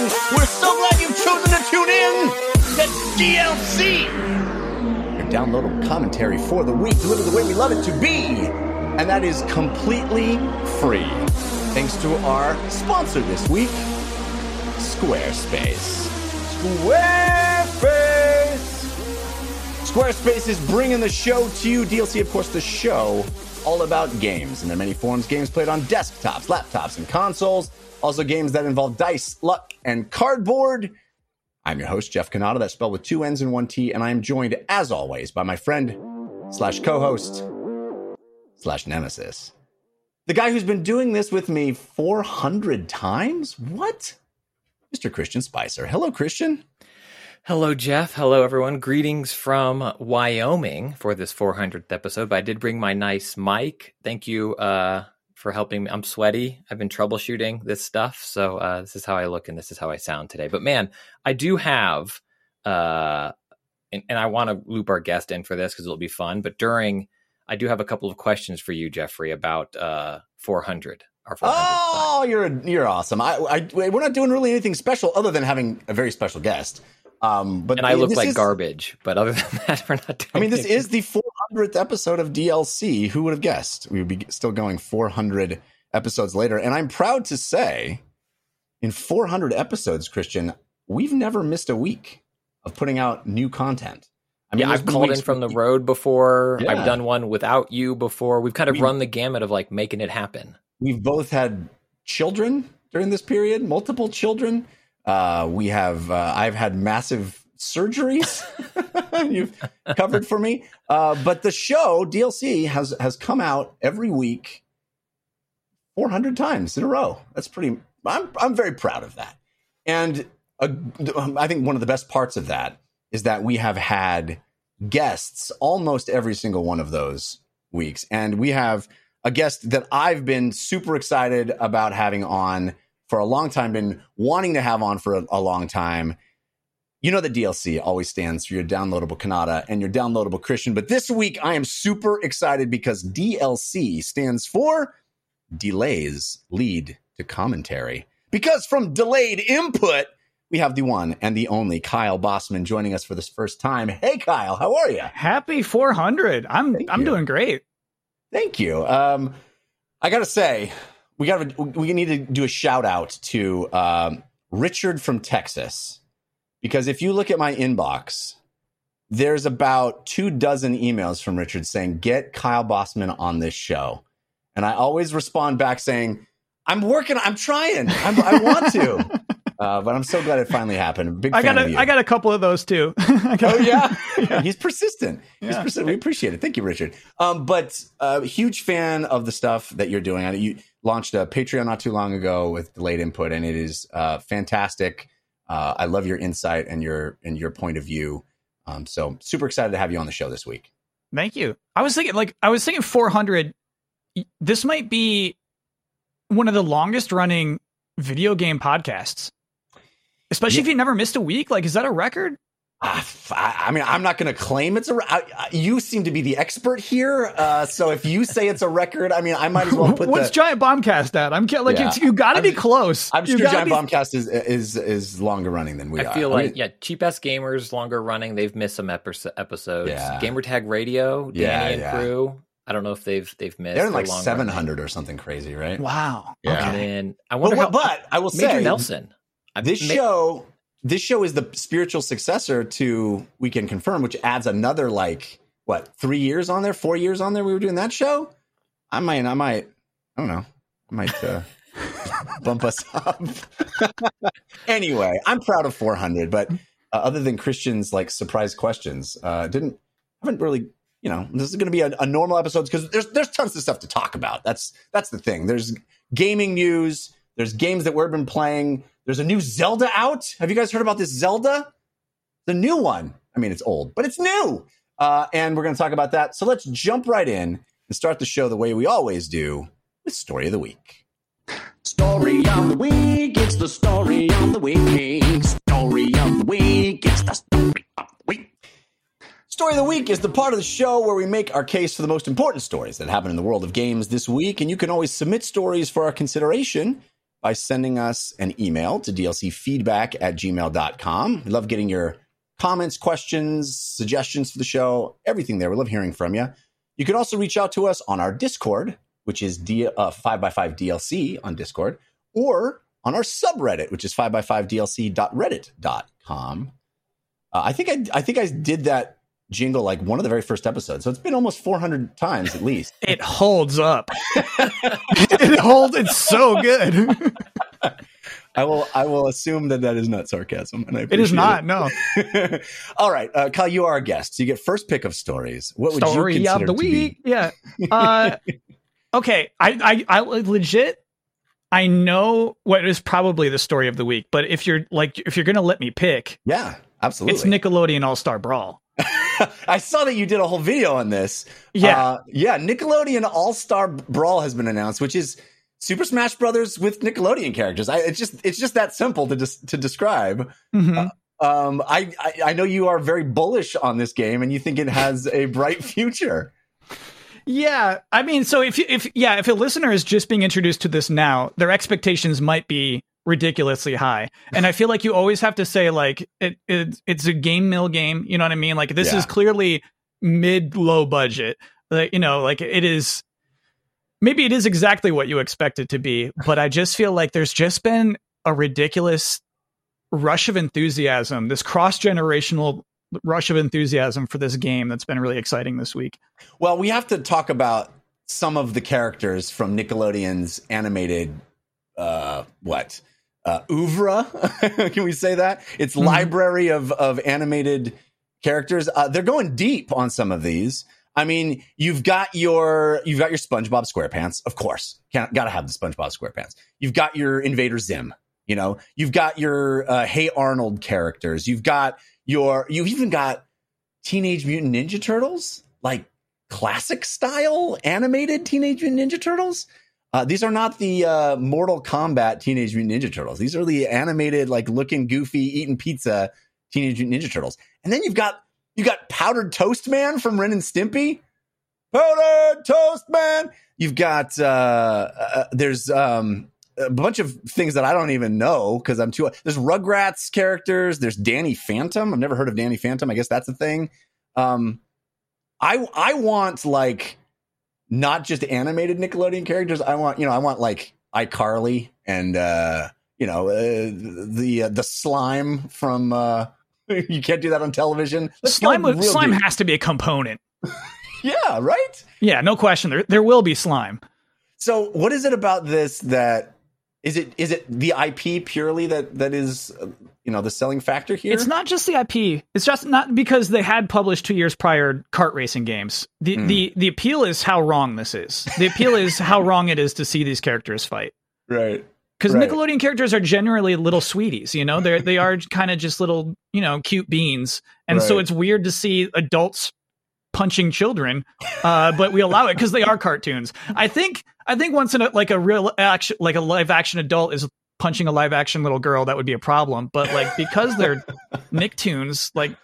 listening. We're so glad you've chosen to tune in to DLC, your downloadable commentary for the week, delivered the way we love it to be, and that is completely free. Thanks to our sponsor this week, Squarespace. Squarespace is bringing the show to you. DLC, of course, the show all about games in their many forms. Games played on desktops, laptops, and consoles. Also games that involve dice, luck, and cardboard. I'm your host, Jeff Cannata. That's spelled with two N's and one T. And I am joined, as always, by my friend slash co-host slash nemesis, the guy who's been doing this with me 400 times? What? Mr. Christian Spicer. Hello, Christian. Hello, Jeff. Hello, everyone. Greetings from Wyoming for this 400th episode, but I did bring my nice mic. Thank you for helping me. I'm sweaty. I've been troubleshooting this stuff, so this is how I look and this is how I sound today. But man, I do have, and I want to loop our guest in for this because it'll be fun, but I do have a couple of questions for you, Jeffrey, about 400. Oh, you're awesome. We're not doing really anything special other than having a very special guest. But I look like garbage, but other than that, we're not doing this anything. Is the 400th episode of DLC. Who would have guessed? We would be still going 400 episodes later. And I'm proud to say in 400 episodes, Christian, we've never missed a week of putting out new content. I've called in from the road before. Yeah. I've done one without you before. We've kind of run the gamut of like making it happen. We've both had children during this period, multiple children. I've had massive surgeries. You've covered for me. But the show DLC has come out every week 400 times in a row. That's pretty. I'm very proud of that. And I think one of the best parts of that is that we have had guests almost every single one of those weeks. And we have a guest that I've been super excited about having on for a long time, been wanting to have on for a long time. You know that DLC always stands for your downloadable Cannata and your downloadable Christian. But this week, I am super excited because DLC stands for Delays Lead to Commentary. Because from Delayed Input, we have the one and the only Kyle Bosman joining us for this first time. Hey, Kyle, how are you? Happy 400. I'm doing great. Thank you. I got to say, we need to do a shout out to Richard from Texas, because if you look at my inbox, there's about 24 emails from Richard saying, get Kyle Bosman on this show. And I always respond back saying, I'm working. I'm trying. I want to. But I'm so glad it finally happened. I got a couple of those too. Yeah. He's persistent. We appreciate it. Thank you, Richard. But huge fan of the stuff that you're doing. You launched a Patreon not too long ago with Delayed Input, and it is fantastic. I love your insight and your point of view. So super excited to have you on the show this week. Thank you. I was thinking 400. This might be one of the longest running video game podcasts. Especially if you never missed a week, like, is that a record? I'm not going to claim it's a record. You seem to be the expert here, so if you say it's a record, I might as well put. What's Giant Bombcast at? You got to be close. I'm sure Giant Bombcast is longer running than we are. I feel like Cheap Ass Gamers longer running. They've missed some episodes. Yeah. Gamertag Radio, Danny and crew. I don't know if they've missed. They're in like 700 or something crazy, right? Wow. Yeah. Okay. And I wonder. But I will say, Major Nelson. This show is the spiritual successor to We Can Confirm, which adds another 3 years on there, 4 years on there. We were doing that show. I might bump us up. Anyway, I'm proud of 400, but other than Christian's surprise questions, haven't really, this is going to be a normal episode because there's tons of stuff to talk about. That's the thing. There's gaming news. There's games that we've been playing. There's a new Zelda out. Have you guys heard about this Zelda? The new one. It's old, but it's new. And we're going to talk about that. So let's jump right in and start the show the way we always do with Story of the Week. Story of the Week. It's the Story of the Week. Story of the Week. It's the Story of the Week. Story of the Week is the part of the show where we make our case for the most important stories that happened in the world of games this week. And you can always submit stories for our consideration by sending us an email to dlcfeedback@gmail.com. We love getting your comments, questions, suggestions for the show, everything there. We love hearing from you. You can also reach out to us on our Discord, which is 5x5DLC on Discord, or on our subreddit, which is 5x5dlc.reddit.com. I think I did that jingle like one of the very first episodes, so it's been almost 400 times at least. It holds up. It holds. It's so good. I will assume that is not sarcasm, and I appreciate it. It is not. No. All right, Kyle, you are a guest, so you get first pick of stories. What would Story you consider of the week? Be? Yeah. Okay. I legit. I know what is probably the story of the week, but if you're gonna let me pick, yeah, absolutely, it's Nickelodeon All-Star Brawl. I saw that you did a whole video on this. Yeah, Nickelodeon All-Star Brawl has been announced, which is Super Smash Brothers with Nickelodeon characters. It's just that simple to describe. Mm-hmm. I know you are very bullish on this game, and you think it has a bright future. Yeah, I mean, so if a listener is just being introduced to this now, their expectations might be ridiculously high, and I feel like you always have to say like it's a game mill game, you know what I mean? Like this is clearly mid-low budget, like, you know, like it is. Maybe it is exactly what you expect it to be, but I just feel like there's just been a ridiculous rush of enthusiasm, this cross-generational rush of enthusiasm for this game that's been really exciting this week. Well, we have to talk about some of the characters from Nickelodeon's animated oeuvre. Can we say that? It's library of animated characters. They're going deep on some of these. I mean, you've got your SpongeBob SquarePants, of course. Got to have the SpongeBob SquarePants. You've got your Invader Zim. You know, you've got your Hey Arnold characters. You've got you even got Teenage Mutant Ninja Turtles, like classic style animated Teenage Mutant Ninja Turtles. These are not the Mortal Kombat Teenage Mutant Ninja Turtles. These are the animated, like looking goofy, eating pizza Teenage Mutant Ninja Turtles. And then you got Powdered Toast Man from Ren and Stimpy. Powdered Toast Man. You've got there's a bunch of things that I don't even know because I'm too. There's Rugrats characters. There's Danny Phantom. I've never heard of Danny Phantom. I guess that's a thing. I want like not just animated Nickelodeon characters. I want like iCarly and the slime from. You can't do that on television. Slime has to be a component. Yeah, right? Yeah, no question. There will be slime. So what is it about this that is it the IP purely that is, the selling factor here? It's not just the IP. It's just not because they had published 2 years prior kart racing games. The appeal is how wrong this is. The appeal is how wrong it is to see these characters fight. Right. Because Nickelodeon characters are generally little sweeties, you know, they are kind of just little, cute beans. And so it's weird to see adults punching children, but we allow it because they are cartoons. I think once in a live action adult is punching a live action little girl, that would be a problem. But like because they're Nicktoons, like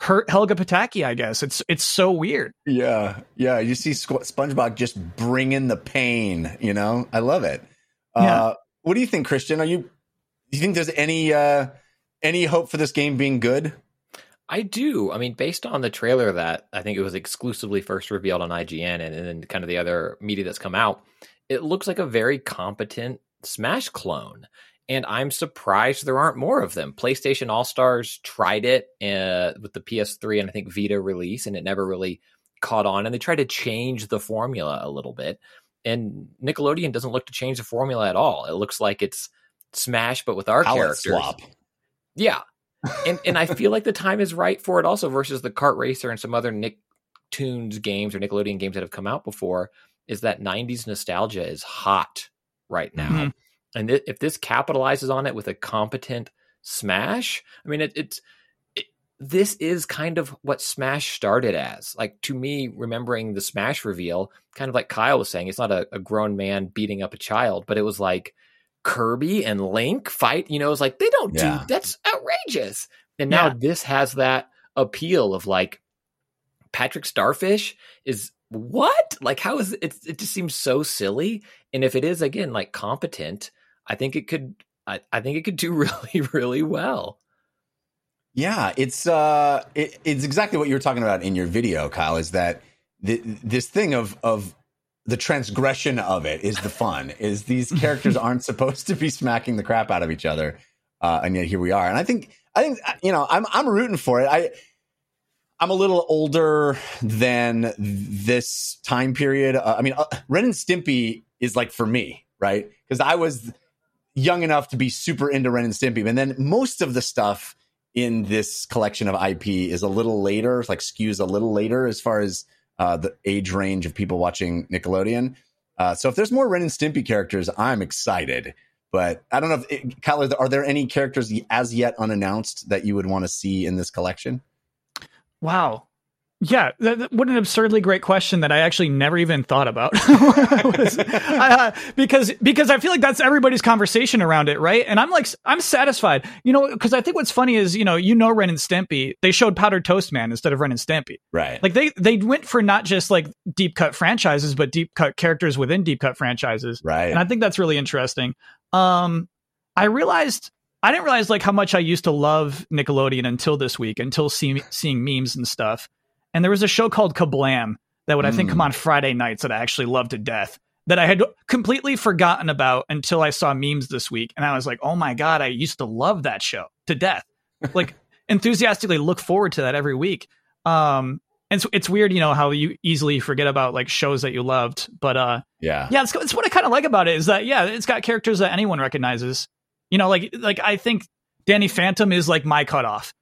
hurt Helga Pataki, I guess it's so weird. Yeah. You see SpongeBob just bringing the pain. I love it. Yeah. What do you think, Christian? Do you think there's any hope for this game being good? I do. I mean, based on the trailer that I think it was exclusively first revealed on IGN and then kind of the other media that's come out, it looks like a very competent Smash clone. And I'm surprised there aren't more of them. PlayStation All-Stars tried it with the PS3 and I think Vita release, and it never really caught on. And they tried to change the formula a little bit. And Nickelodeon doesn't look to change the formula at all. It looks like it's Smash, but with our characters. Swap. Yeah. And I feel like the time is right for it also versus the kart racer and some other Nicktoons games or Nickelodeon games that have come out before is that 90s nostalgia is hot right now. Mm-hmm. And if this capitalizes on it with a competent Smash, I mean, this is kind of what Smash started as. Like, to me, remembering the Smash reveal, kind of like Kyle was saying, it's not a grown man beating up a child, but it was like Kirby and Link fight. It was like, they don't do that's outrageous. And now this has that appeal of like Patrick Starfish is what? Like, how is it? It just seems so silly. And if it is, again, like competent, I think it could do really well. Yeah, it's exactly what you were talking about in your video, Kyle, is that this thing of the transgression of it is the fun, is these characters aren't supposed to be smacking the crap out of each other. And yet here we are. And I think, you know, I'm rooting for it. I'm a little older than this time period. Ren and Stimpy is like for me, right? Because I was young enough to be super into Ren and Stimpy. And then most of the stuff in this collection of IP is a little later, like skews a little later as far as the age range of people watching Nickelodeon. So if there's more Ren and Stimpy characters, I'm excited. But I don't know, Kyle, are there any characters as yet unannounced that you would want to see in this collection? Wow. Yeah. What an absurdly great question that I actually never even thought about. Because I feel like that's everybody's conversation around it, right? And I'm satisfied, you know, because I think what's funny is, you know, Ren and Stimpy, they showed Powdered Toast Man instead of Ren and Stimpy. Right. Like they went for not just like deep cut franchises, but deep cut characters within deep cut franchises. Right. And I think that's really interesting. I didn't realize like how much I used to love Nickelodeon until this week, until seeing memes and stuff. And there was a show called Kablam that would, I think, come on Friday nights that I actually loved to death, that I had completely forgotten about until I saw memes this week. And I was like, oh my God, I used to love that show to death. Like enthusiastically look forward to that every week. And so it's weird, you know, how you easily forget about like shows that you loved. But yeah, it's what I kind of like about it is that, yeah, it's got characters that anyone recognizes. You know, like I think Danny Phantom is like my cutoff.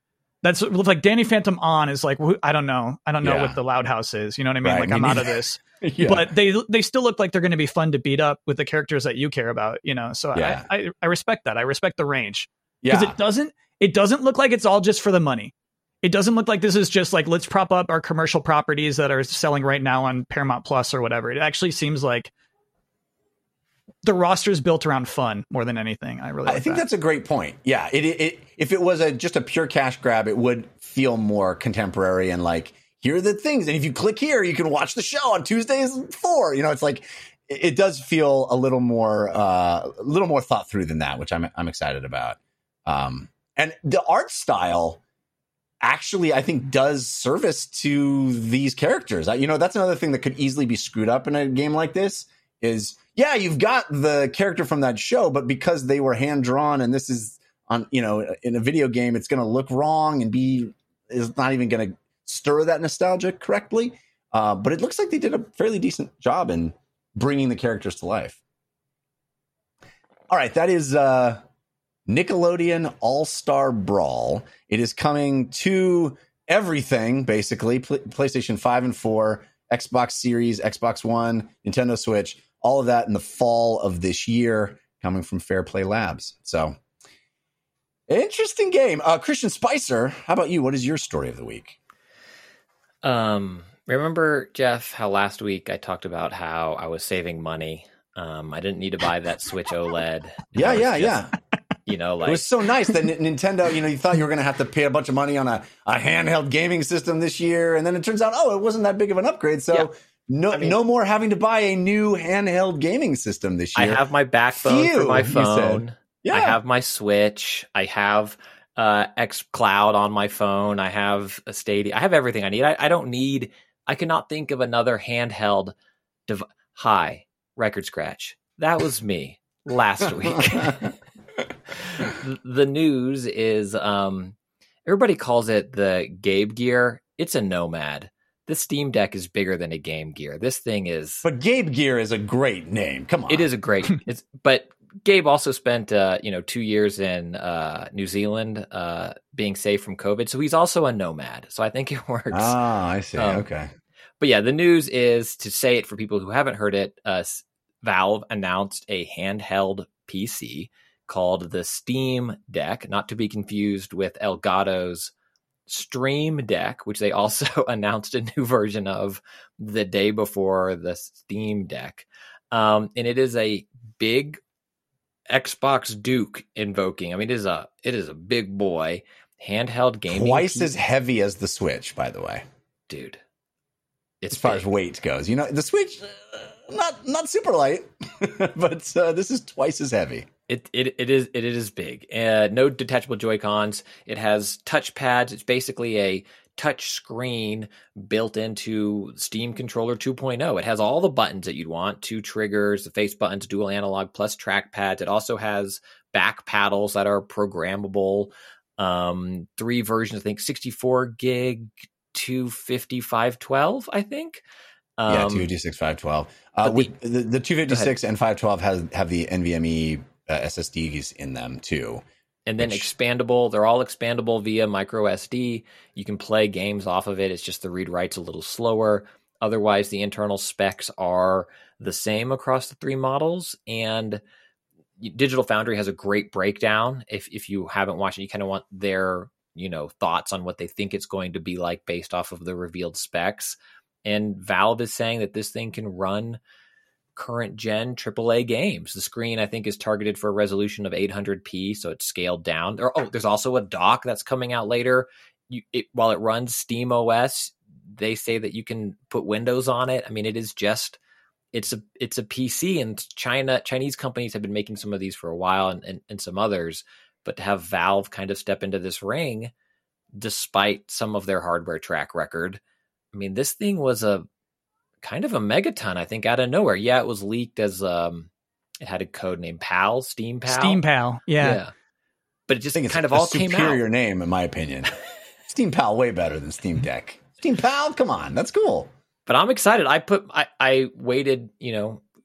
That's like Danny Phantom on is like, I don't know what the Loud House is. You know what I mean? Right. Like I'm out of this, yeah. But they still look like they're going to be fun to beat up with the characters that you care about, you know? So yeah. I respect that. I respect the range because it doesn't look like it's all just for the money. It doesn't look like this is just like, let's prop up our commercial properties that are selling right now on Paramount Plus or whatever. It actually seems like the roster is built around fun more than anything. I think that's a great point. Yeah. It if it was just a pure cash grab, it would feel more contemporary and like, here are the things. And if you click here, you can watch the show on Tuesdays 4, you know, it's like, it does feel a little more thought through than that, which I'm excited about. And the art style actually, I think, does service to these characters. You know, that's another thing that could easily be screwed up in a game like this is, yeah, you've got the character from that show, but because they were hand drawn and this is on, you know, in a video game, it's going to look wrong and it's not even going to stir that nostalgia correctly. But it looks like they did a fairly decent job in bringing the characters to life. All right, that is Nickelodeon All-Star Brawl. It is coming to everything, basically, PlayStation 5 and 4, Xbox Series, Xbox One, Nintendo Switch. All of that in the fall of this year, coming from Fair Play Labs. So, interesting game. Christian Spicer, how about you? What is your story of the week? Remember, Jeff, how last week I talked about how I was saving money. I didn't need to buy that Switch OLED. Yeah. You know, like it was so nice that Nintendo. You know, you thought you were going to have to pay a bunch of money on a handheld gaming system this year, and then it turns out, oh, it wasn't that big of an upgrade. So. Yeah. No more having to buy a new handheld gaming system this year. I have my backbone for my phone. Yeah. I have my Switch. I have xCloud on my phone. I have a Stadia. I have everything I need. I cannot think of another handheld device. Hi, record scratch. That was me last week. The news is everybody calls it the Gabe Gear. It's a Nomad. This Steam Deck is bigger than a Game Gear. This thing is... But Gabe Gear is a great name. Come on. It is a great... But Gabe also spent, 2 years in New Zealand being safe from COVID. So he's also a nomad. So I think it works. Ah, I see. Okay. But yeah, the news is, to say it for people who haven't heard it, Valve announced a handheld PC called the Steam Deck, not to be confused with Elgato's Stream Deck, which they also announced a new version of the day before the Steam Deck. And it is a big Xbox Duke invoking. I mean, it is a big boy handheld gaming. Twice as heavy as the Switch, by the way. Dude. As far as weight goes. You know, the Switch, not super light, but this is twice as heavy. It is big. No detachable Joy-Cons. It has touch pads. It's basically a touch screen built into Steam Controller 2.0. It has all the buttons that you'd want: two triggers, the face buttons, dual analog, plus track pads. It also has back paddles that are programmable. Three versions, I think, 64 gig, 250, 512, I think. Yeah, 256, 512. The 256 and 512 have the NVMe SSDs in them too. And then expandable. They're all expandable via micro SD. You can play games off of it. It's just the read write's a little slower. Otherwise, the internal specs are the same across the three models. And Digital Foundry has a great breakdown. If you haven't watched it, you kind of want their, thoughts on what they think it's going to be like based off of the revealed specs. And Valve is saying that this thing can run current gen AAA games. The screen, I think, is targeted for a resolution of 800p, so it's scaled down. There's also a dock that's coming out later. While it runs Steam OS, they say that you can put Windows on it. I mean, it's a PC, and Chinese companies have been making some of these for a while and some others, but to have Valve kind of step into this ring, despite some of their hardware track record. I mean, this thing was a kind of a megaton, I think, out of nowhere. Yeah, it was leaked as it had a code name, PAL, Steam Pal. Steam Pal, yeah. But it just kind of all came out. It's a superior name, in my opinion. Steam Pal, way better than Steam Deck. Steam Pal, come on, that's cool. But I'm excited. I waited,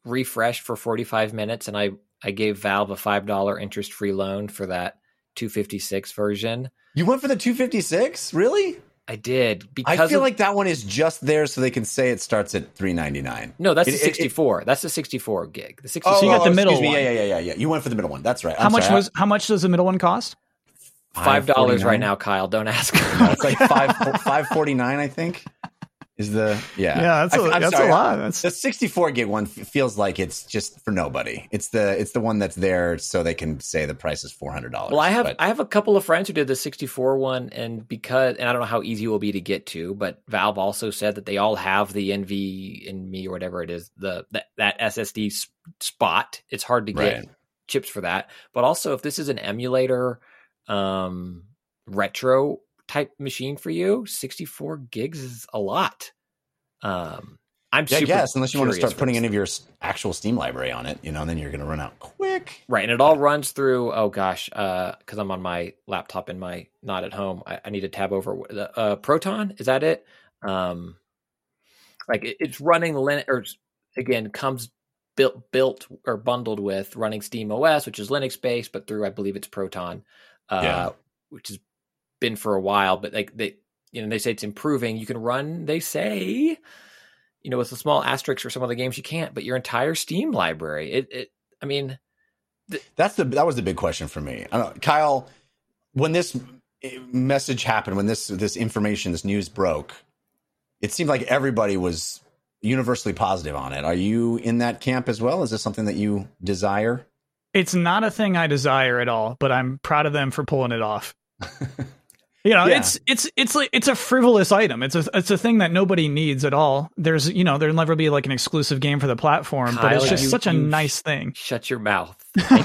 refreshed for 45 minutes, and I gave Valve a $5 interest-free loan for that 256 version. You went for the 256? Really? I did. Because I feel like that one is just there so they can say it starts at $399. No, that's the 64. That's the 64 gig. The 64. So you got the middle one. Yeah. You went for the middle one. That's right. How much does the middle one cost? $5 right now, Kyle. Don't ask. No, it's like $5.49, I think. Is the that's a lot. The 64 gig one feels like it's just for nobody. It's the one that's there so they can say the price is $400. Well, I have a couple of friends who did the 64 one, and I don't know how easy it will be to get to, but Valve also said that they all have the NVMe or whatever it is, that SSD spot. It's hard to get chips for that. But also, if this is an emulator, retro type machine for you, 64 gigs is a lot. I'm super curious, unless you want to start putting any of your actual Steam library on it, and then you're going to run out quick. Right, and it all runs through, because I'm on my laptop and my not at home. I need to tab over. Proton, is that it? It's running Linux, again, comes built or bundled with running Steam OS, which is Linux-based, but through, I believe it's Proton, which has been for a while, but they say it's improving. You can run, they say, with a small asterisk for some of the games you can't, but your entire Steam library. That was the big question for me. I don't know, Kyle, when this message happened, when this news broke, it seemed like everybody was universally positive on it. Are you in that camp as well? Is this something that you desire? It's not a thing I desire at all, but I'm proud of them for pulling it off. It's like, it's a frivolous item. It's a thing that nobody needs at all. There's there'll never be like an exclusive game for the platform, Kyle, but it's just such a nice thing. Shut your mouth. I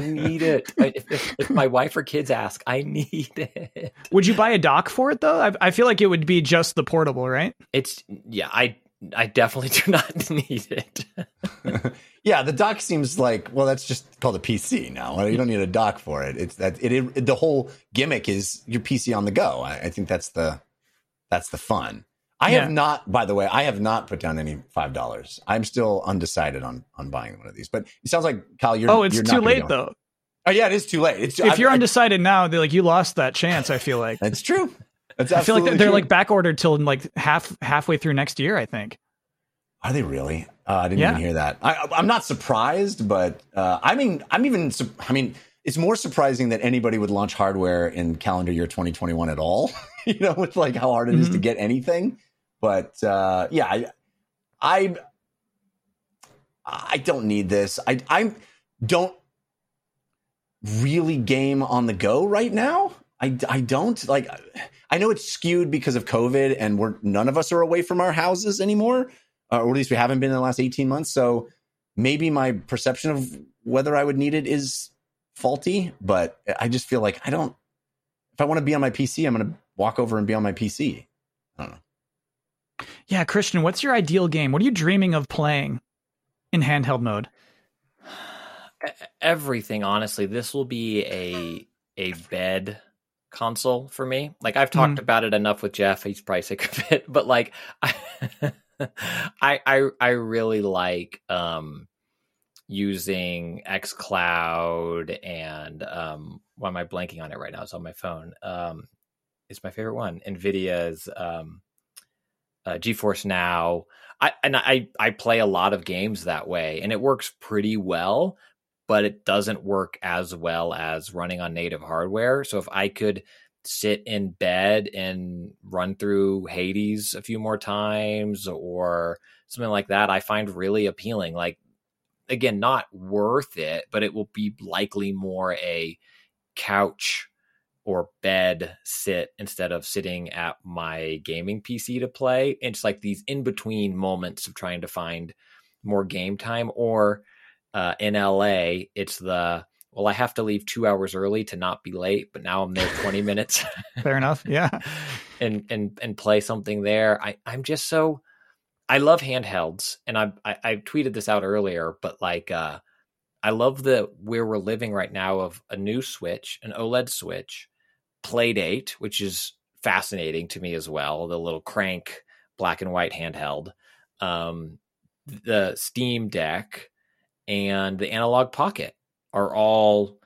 need it. If my wife or kids ask, I need it. Would you buy a dock for it though? I feel like it would be just the portable, right? I definitely do not need it. Yeah, the dock seems like, well, that's just called a PC now. You don't need a dock for it. It's that the whole gimmick is your PC on the go. I think that's the fun. I have not put down any $5. I'm still undecided on buying one of these. But it sounds like, Kyle, you're not too late though. Oh yeah, it is too late. If you're undecided now, they're like, you lost that chance, I feel like. That's true. I feel like they're like back ordered till like halfway through next year, I think. Are they really? I didn't even hear that. I'm not surprised, but it's more surprising that anybody would launch hardware in calendar year 2021 at all. With like how hard it is to get anything. But I don't need this. I don't really game on the go right now. I don't like. I know it's skewed because of COVID, and none of us are away from our houses anymore, or at least we haven't been in the last 18 months. So maybe my perception of whether I would need it is faulty, but I just feel like if I want to be on my PC, I'm going to walk over and be on my PC. I don't know. Yeah. Christian, what's your ideal game? What are you dreaming of playing in handheld mode? Everything, honestly. This will be a bed console for me. Like, I've talked about it enough with Jeff. He's probably sick of it, but like I really like using xCloud and why am I blanking on it right now? It's on my phone. It's my favorite one. NVIDIA's GeForce Now. I play a lot of games that way, and it works pretty well, but it doesn't work as well as running on native hardware. So if I could sit in bed and run through Hades a few more times or something like that, I find really appealing. Like, again, not worth it, but it will be likely more a couch or bed sit instead of sitting at my gaming PC to play. It's like these in-between moments of trying to find more game time, or in LA, it's I have to leave 2 hours early to not be late, but now I'm there 20 minutes. Fair enough. Yeah. And play something there. I love handhelds, and I tweeted this out earlier, but like, I love where we're living right now of a new Switch, an OLED Switch, Playdate, which is fascinating to me as well. The little crank black and white handheld, the Steam Deck, and the Analog Pocket are all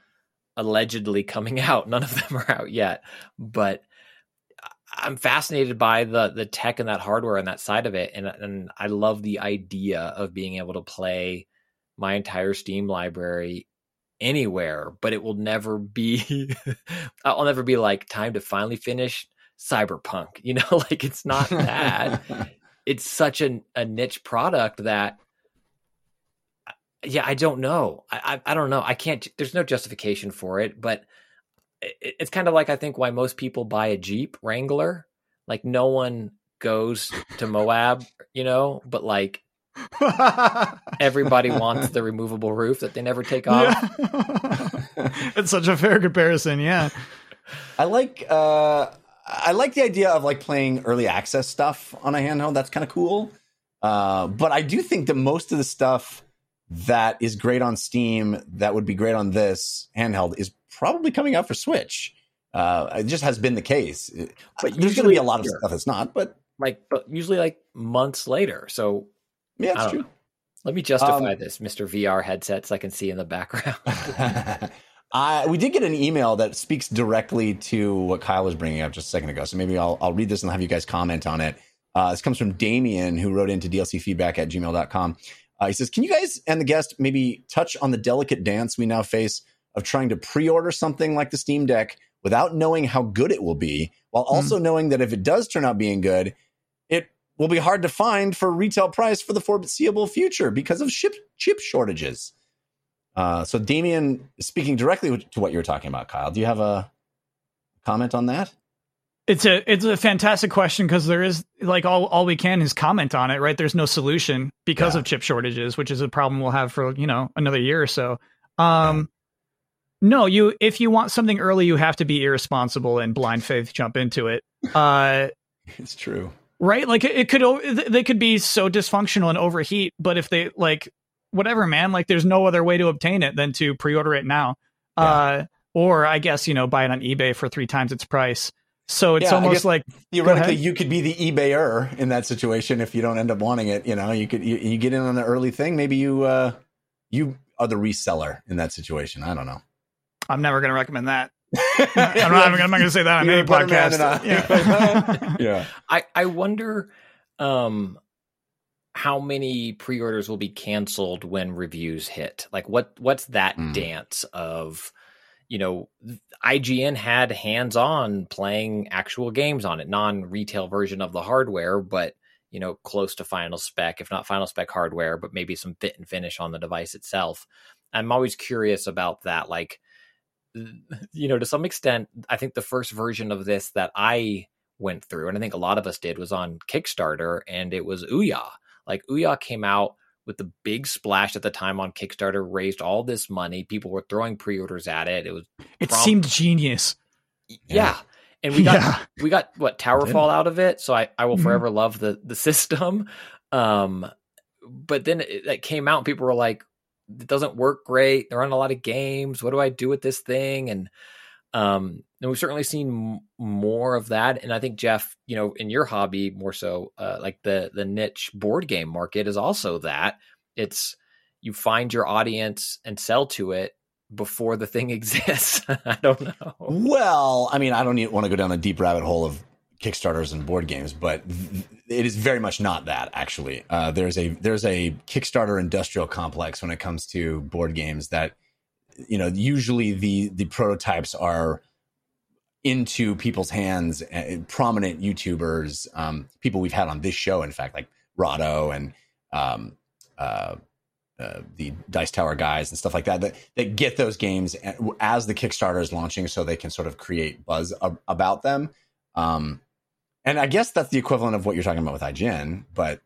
allegedly coming out. None of them are out yet, but I'm fascinated by the tech and that hardware and that side of it. And I love the idea of being able to play my entire Steam library anywhere, but it will never be, I'll never be like, time to finally finish Cyberpunk. You know, like, it's not that. It's such a niche product that, yeah, I don't know. I don't know. I can't, there's no justification for it, but it's kind of like, I think why most people buy a Jeep Wrangler, like no one goes to Moab, you know, but like everybody wants the removable roof that they never take off. Yeah. It's such a fair comparison. Yeah. I like the idea of like playing early access stuff on a handheld. That's kind of cool. But I do think that most of the stuff that is great on Steam, that would be great on this handheld, is probably coming out for Switch. It just has been the case. But there's going to be a lot of stuff that's not, but usually like months later. So yeah, that's true. Let me justify this, Mr. VR headsets I can see in the background. We did get an email that speaks directly to what Kyle was bringing up just a second ago. So maybe I'll read this and I'll have you guys comment on it. This comes from Damien, who wrote into dlcfeedback@gmail.com. He says, can you guys and the guest maybe touch on the delicate dance we now face of trying to pre-order something like the Steam Deck without knowing how good it will be, while also knowing that if it does turn out being good, it will be hard to find for retail price for the foreseeable future because of chip shortages. So Damien, speaking directly to what you were talking about, Kyle, do you have a comment on that? It's a fantastic question, because there is like all we can is comment on it, right? There's no solution because of chip shortages, which is a problem we'll have for, you know, another year or so. No, if you want something early, you have to be irresponsible and blind faith jump into it. It's true, right? Like they could be so dysfunctional and overheat, but if they like whatever, man, like there's no other way to obtain it than to pre-order it now, or I guess, you know, buy it on eBay for 3 times its price. So it's almost like theoretically you could be the eBayer in that situation. If you don't end up wanting it, you know, you get in on the early thing. Maybe you are the reseller in that situation. I don't know. I'm never going to recommend that. I'm not going to say that on any podcast. I wonder how many pre-orders will be canceled when reviews hit. Like what's that dance of? You know, IGN had hands-on playing actual games on it, non-retail version of the hardware, but, you know, close to final spec, if not final spec hardware, but maybe some fit and finish on the device itself. I'm always curious about that. Like, you know, to some extent, I think the first version of this that I went through, and I think a lot of us did, was on Kickstarter, and it was Ouya. Like, Ouya came out with the big splash at the time on Kickstarter, raised all this money. People were throwing pre-orders at it. It seemed genius. Yeah. And we got Towerfall out of it. So I will forever love the system. But then it came out and people were like, it doesn't work great. There aren't a lot of games. What do I do with this thing? And we've certainly seen more of that. And I think, Jeff, you know, in your hobby more so, like the niche board game market is also that. It's you find your audience and sell to it before the thing exists. I don't know. Well, I mean, I don't want to go down a deep rabbit hole of Kickstarters and board games, but it is very much not that, actually. There's a Kickstarter industrial complex when it comes to board games that, you know, usually the prototypes are into people's hands, prominent YouTubers, people we've had on this show, in fact, like Rado and the Dice Tower guys and stuff like that get those games as the Kickstarter is launching, so they can sort of create buzz about them. And I guess that's the equivalent of what you're talking about with IGN, but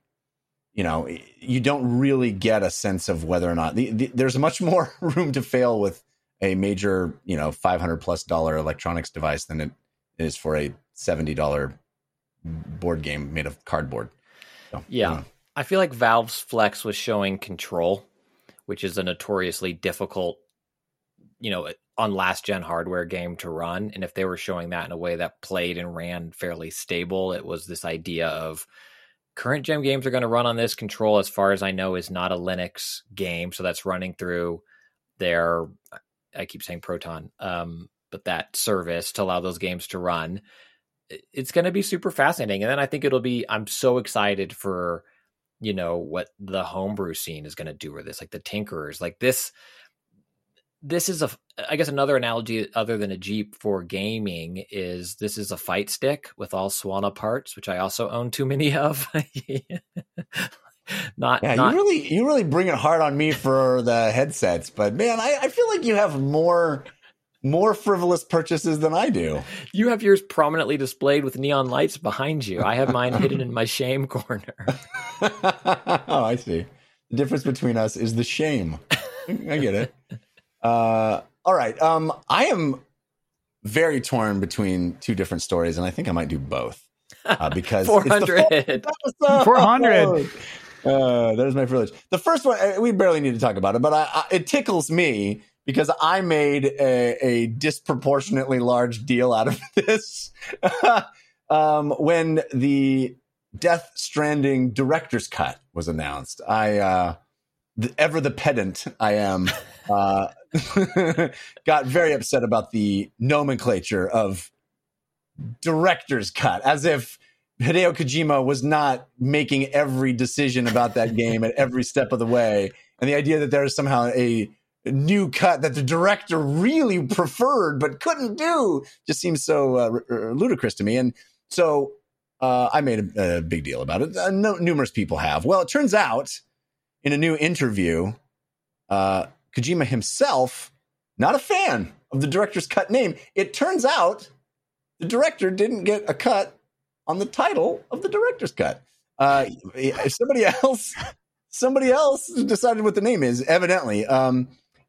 you know, you don't really get a sense of whether or not there's much more room to fail with a major, you know, $500+ electronics device than it is for a $70 board game made of cardboard. So, yeah. You know. I feel like Valve's flex was showing Control, which is a notoriously difficult, you know, on last gen hardware game to run. And if they were showing that in a way that played and ran fairly stable, it was this idea of current gen games are going to run on this. Control, as far as I know, is not a Linux game. So that's running through their, I keep saying Proton, but that service to allow those games to run. It's going to be super fascinating. And then I think I'm so excited for, you know, what the homebrew scene is going to do with this, like the tinkerers, like this is I guess another analogy other than a Jeep for gaming is this is a fight stick with all Swana parts, which I also own too many of. You really bring it hard on me for the headsets, but man, I feel like you have more frivolous purchases than I do. You have yours prominently displayed with neon lights behind you. I have mine hidden in my shame corner. Oh, I see. The difference between us is the shame. I get it. All right. I am very torn between two different stories, and I think I might do both. Because 400. 400. There's my privilege. The first one, we barely need to talk about it, but it tickles me because I made a disproportionately large deal out of this when the Death Stranding director's cut was announced. Ever the pedant I am, got very upset about the nomenclature of director's cut, as if Hideo Kojima was not making every decision about that game at every step of the way. And the idea that there is somehow a new cut that the director really preferred but couldn't do just seems so ludicrous to me. And so I made a big deal about it. Numerous people have. Well, it turns out in a new interview, Kojima himself, not a fan of the director's cut name. It turns out the director didn't get a cut on the title of the director's cut. Somebody else decided what the name is, evidently.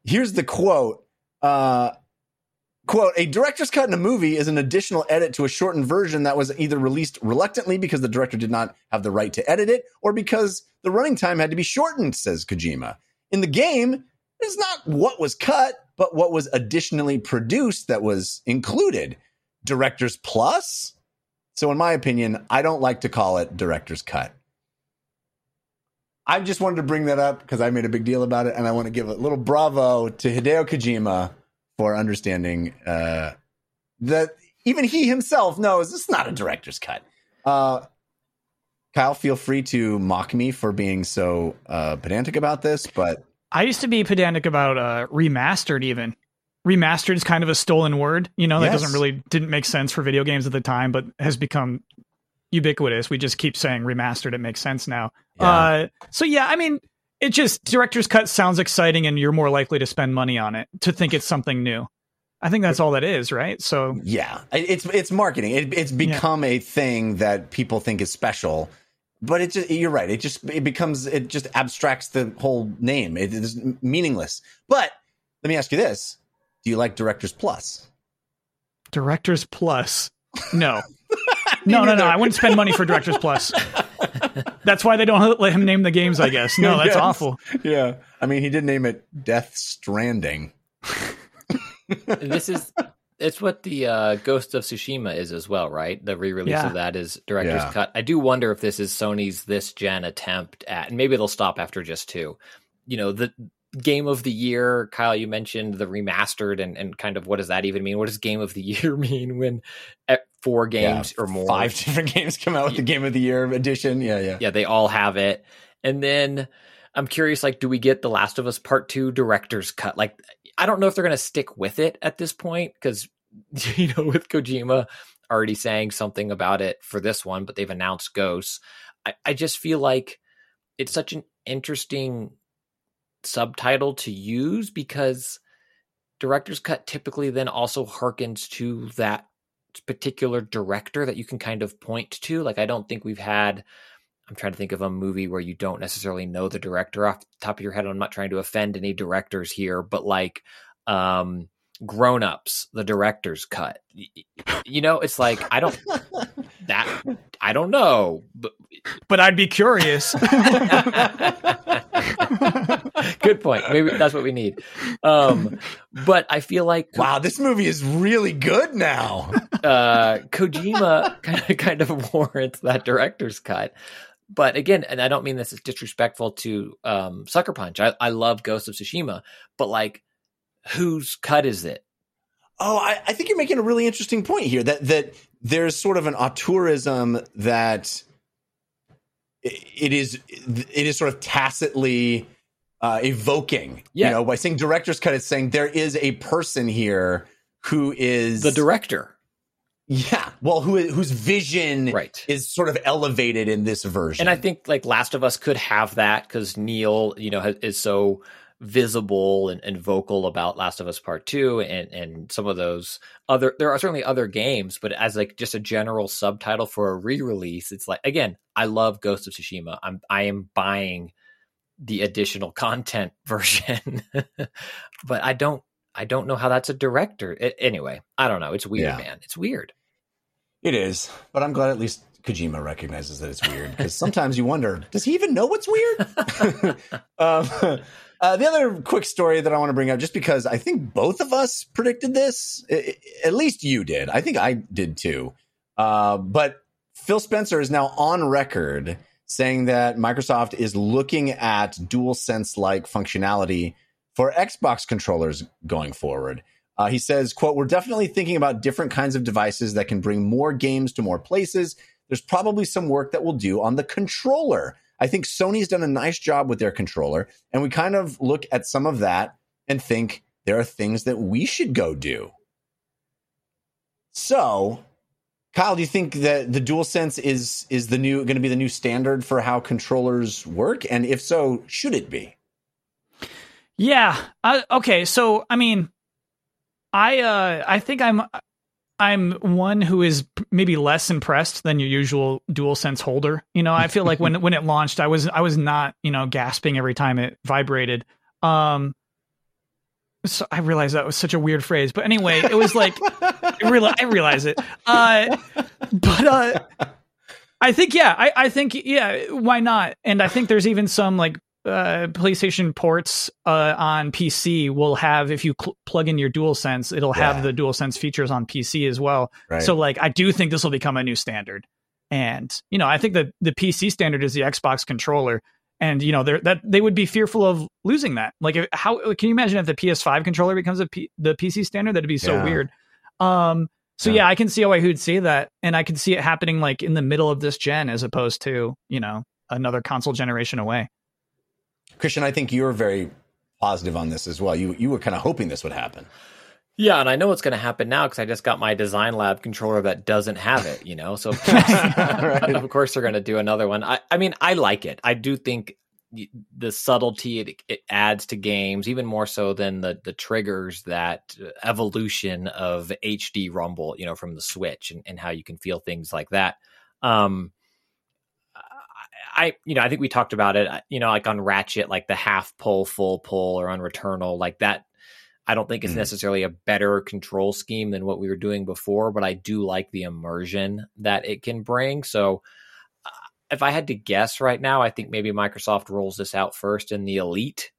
Here's the quote. Quote, "A director's cut in a movie is an additional edit to a shortened version that was either released reluctantly because the director did not have the right to edit it or because the running time had to be shortened," says Kojima. "In the game, it's not what was cut, but what was additionally produced that was included. Director's plus? So in my opinion, I don't like to call it director's cut." I just wanted to bring that up because I made a big deal about it, and I want to give a little bravo to Hideo Kojima for understanding that even he himself knows it's not a director's cut. Kyle, feel free to mock me for being so pedantic about this, but I used to be pedantic about remastered. Even remastered is kind of a stolen word, you know, that didn't make sense for video games at the time, but has become ubiquitous. We just keep saying remastered. It makes sense now. Yeah. So yeah, I mean, it just director's cut sounds exciting and you're more likely to spend money on it to think it's something new. I think that's all that is, right? So yeah, it's marketing. It's become a thing that people think is special But it's just, you're right. It just abstracts the whole name. It is meaningless. But let me ask you this: do you like Directors Plus? Directors Plus? No, no. I wouldn't spend money for Directors Plus. That's why they don't let him name the games, I guess. No, that's awful. Yeah, I mean, he did name it Death Stranding. It's what the Ghost of Tsushima is as well, right? The re-release of that is Director's Cut. I do wonder if this is Sony's this gen attempt at, and maybe they'll stop after just two. You know, the Game of the Year, Kyle, you mentioned the remastered and kind of what does that even mean? What does Game of the Year mean when four games or more? 5 different games come out with the Game of the Year edition. Yeah. Yeah, they all have it. And then I'm curious, like, do we get The Last of Us Part 2 Director's Cut? Like, I don't know if they're going to stick with it at this point because, you know, with Kojima already saying something about it for this one, but they've announced Ghosts. I just feel like it's such an interesting subtitle to use because Director's Cut typically then also harkens to that particular director that you can kind of point to. Like, I don't think we've had... I'm trying to think of a movie where you don't necessarily know the director off the top of your head. I'm not trying to offend any directors here, but like Grown Ups, the Director's Cut, you know, it's like, I don't know, but I'd be curious. Good point. Maybe that's what we need. But I feel like, wow, this movie is really good now. Kojima kind of warrants that Director's Cut. But again, and I don't mean this is disrespectful to Sucker Punch. I love Ghost of Tsushima, but like, whose cut is it? Oh, I think you're making a really interesting point here that there's sort of an auteurism that it is sort of tacitly evoking. Yeah. You know, by saying Director's Cut, it's saying there is a person here who is the director. Yeah, well, whose vision is sort of elevated in this version. And I think like Last of Us could have that because Neil, you know, is so visible and vocal about Last of Us Part 2 and some of those other, there are certainly other games, but as like just a general subtitle for a re-release, it's like, again, I love Ghost of Tsushima. I am buying the additional content version, but I don't know how that's a director. Anyway, I don't know. It's weird, man. It's weird. It is, but I'm glad at least Kojima recognizes that it's weird because sometimes you wonder, does he even know what's weird? The other quick story that I want to bring up, just because I think both of us predicted this, at least you did. I think I did too. But Phil Spencer is now on record saying that Microsoft is looking at DualSense-like functionality for Xbox controllers going forward. He says, quote, "We're definitely thinking about different kinds of devices that can bring more games to more places. There's probably some work that we'll do on the controller. I think Sony's done a nice job with their controller, and we kind of look at some of that and think there are things that we should go do." So, Kyle, do you think that the DualSense is the new going to be the new standard for how controllers work? And if so, should it be? Yeah. Okay. So, I mean, I think I'm one who is maybe less impressed than your usual DualSense holder. You know, I feel like when it launched, I was not, you know, gasping every time it vibrated. So I realized that was such a weird phrase, but anyway, it was like, I realize it. I think, I think, why not? And I think there's even some like, PlayStation ports on PC will have, if you plug in your DualSense, it'll have the DualSense features on PC as well. Right. So like, I do think this will become a new standard. And, you know, I think that the PC standard is the Xbox controller. And, you know, they would be fearful of losing that. Like, how can you imagine if the PS5 controller becomes the PC standard? That'd be so weird. So I can see why who'd say that. And I can see it happening like in the middle of this gen, as opposed to, you know, another console generation away. Christian, I think you're very positive on this as well. You were kind of hoping this would happen. Yeah, and I know what's going to happen now because I just got my Design Lab controller that doesn't have it, you know? So, of course they're going to do another one. I mean, I like it. I do think the subtlety it adds to games, even more so than the triggers, that evolution of HD rumble, you know, from the Switch and how you can feel things like that. I think we talked about it, like on Ratchet, like the half pull, full pull, or on Returnal, like that. I don't think it's necessarily a better control scheme than what we were doing before, but I do like the immersion that it can bring. So if I had to guess right now, I think maybe Microsoft rolls this out first in the Elite.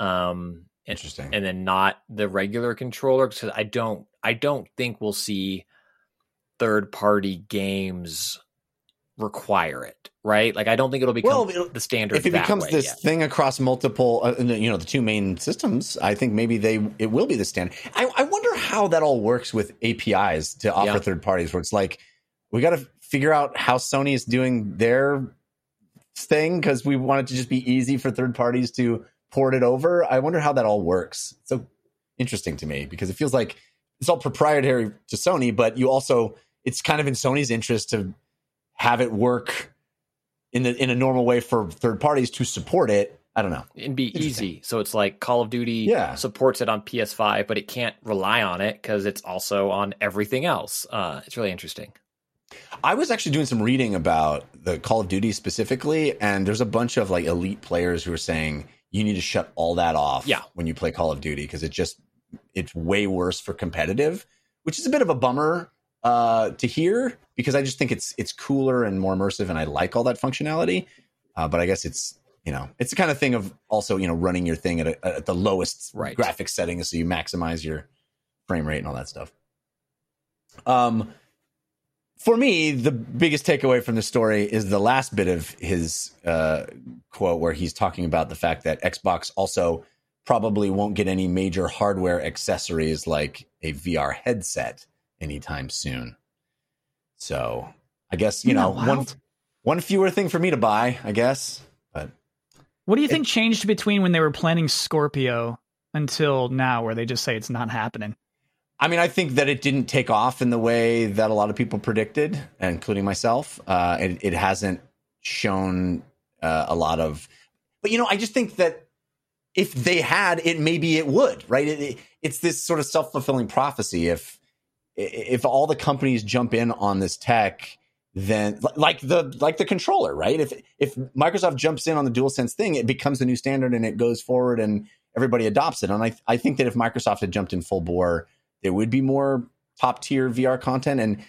Interesting. And then not the regular controller. Because I don't think we'll see third party games require it, right? Like I don't think it'll become the standard. If it becomes this thing across multiple, the two main systems, I think maybe it will be the standard. I wonder how that all works with APIs to offer third parties, where it's like we got to figure out how Sony is doing their thing because we want it to just be easy for third parties to port it over. I wonder how that all works. It's so interesting to me because it feels like it's all proprietary to Sony, but you also it's kind of in Sony's interest to have it work in a normal way for third parties to support it. I don't know. It'd be easy. So it's like Call of Duty supports it on PS5, but it can't rely on it because it's also on everything else. It's really interesting. I was actually doing some reading about the Call of Duty specifically, and there's a bunch of like elite players who are saying you need to shut all that off when you play Call of Duty because it's way worse for competitive, which is a bit of a bummer to hear, because I just think it's cooler and more immersive, and I like all that functionality. But I guess it's the kind of thing of also running your thing at the lowest graphic settings so you maximize your frame rate and all that stuff. For me, the biggest takeaway from the story is the last bit of his quote where he's talking about the fact that Xbox also probably won't get any major hardware accessories like a VR headset anytime soon. So I guess, one fewer thing for me to buy, I guess. But what do you think changed between when they were planning Scorpio until now, where they just say it's not happening? I mean, I think that it didn't take off in the way that a lot of people predicted, including myself. It hasn't shown a lot of, but I just think that if they had it, maybe it would, right? It's this sort of self-fulfilling prophecy. If all the companies jump in on this tech, then like the controller, right? If Microsoft jumps in on the DualSense thing, it becomes the new standard and it goes forward and everybody adopts it. And I think that if Microsoft had jumped in full bore, there would be more top tier VR content. And,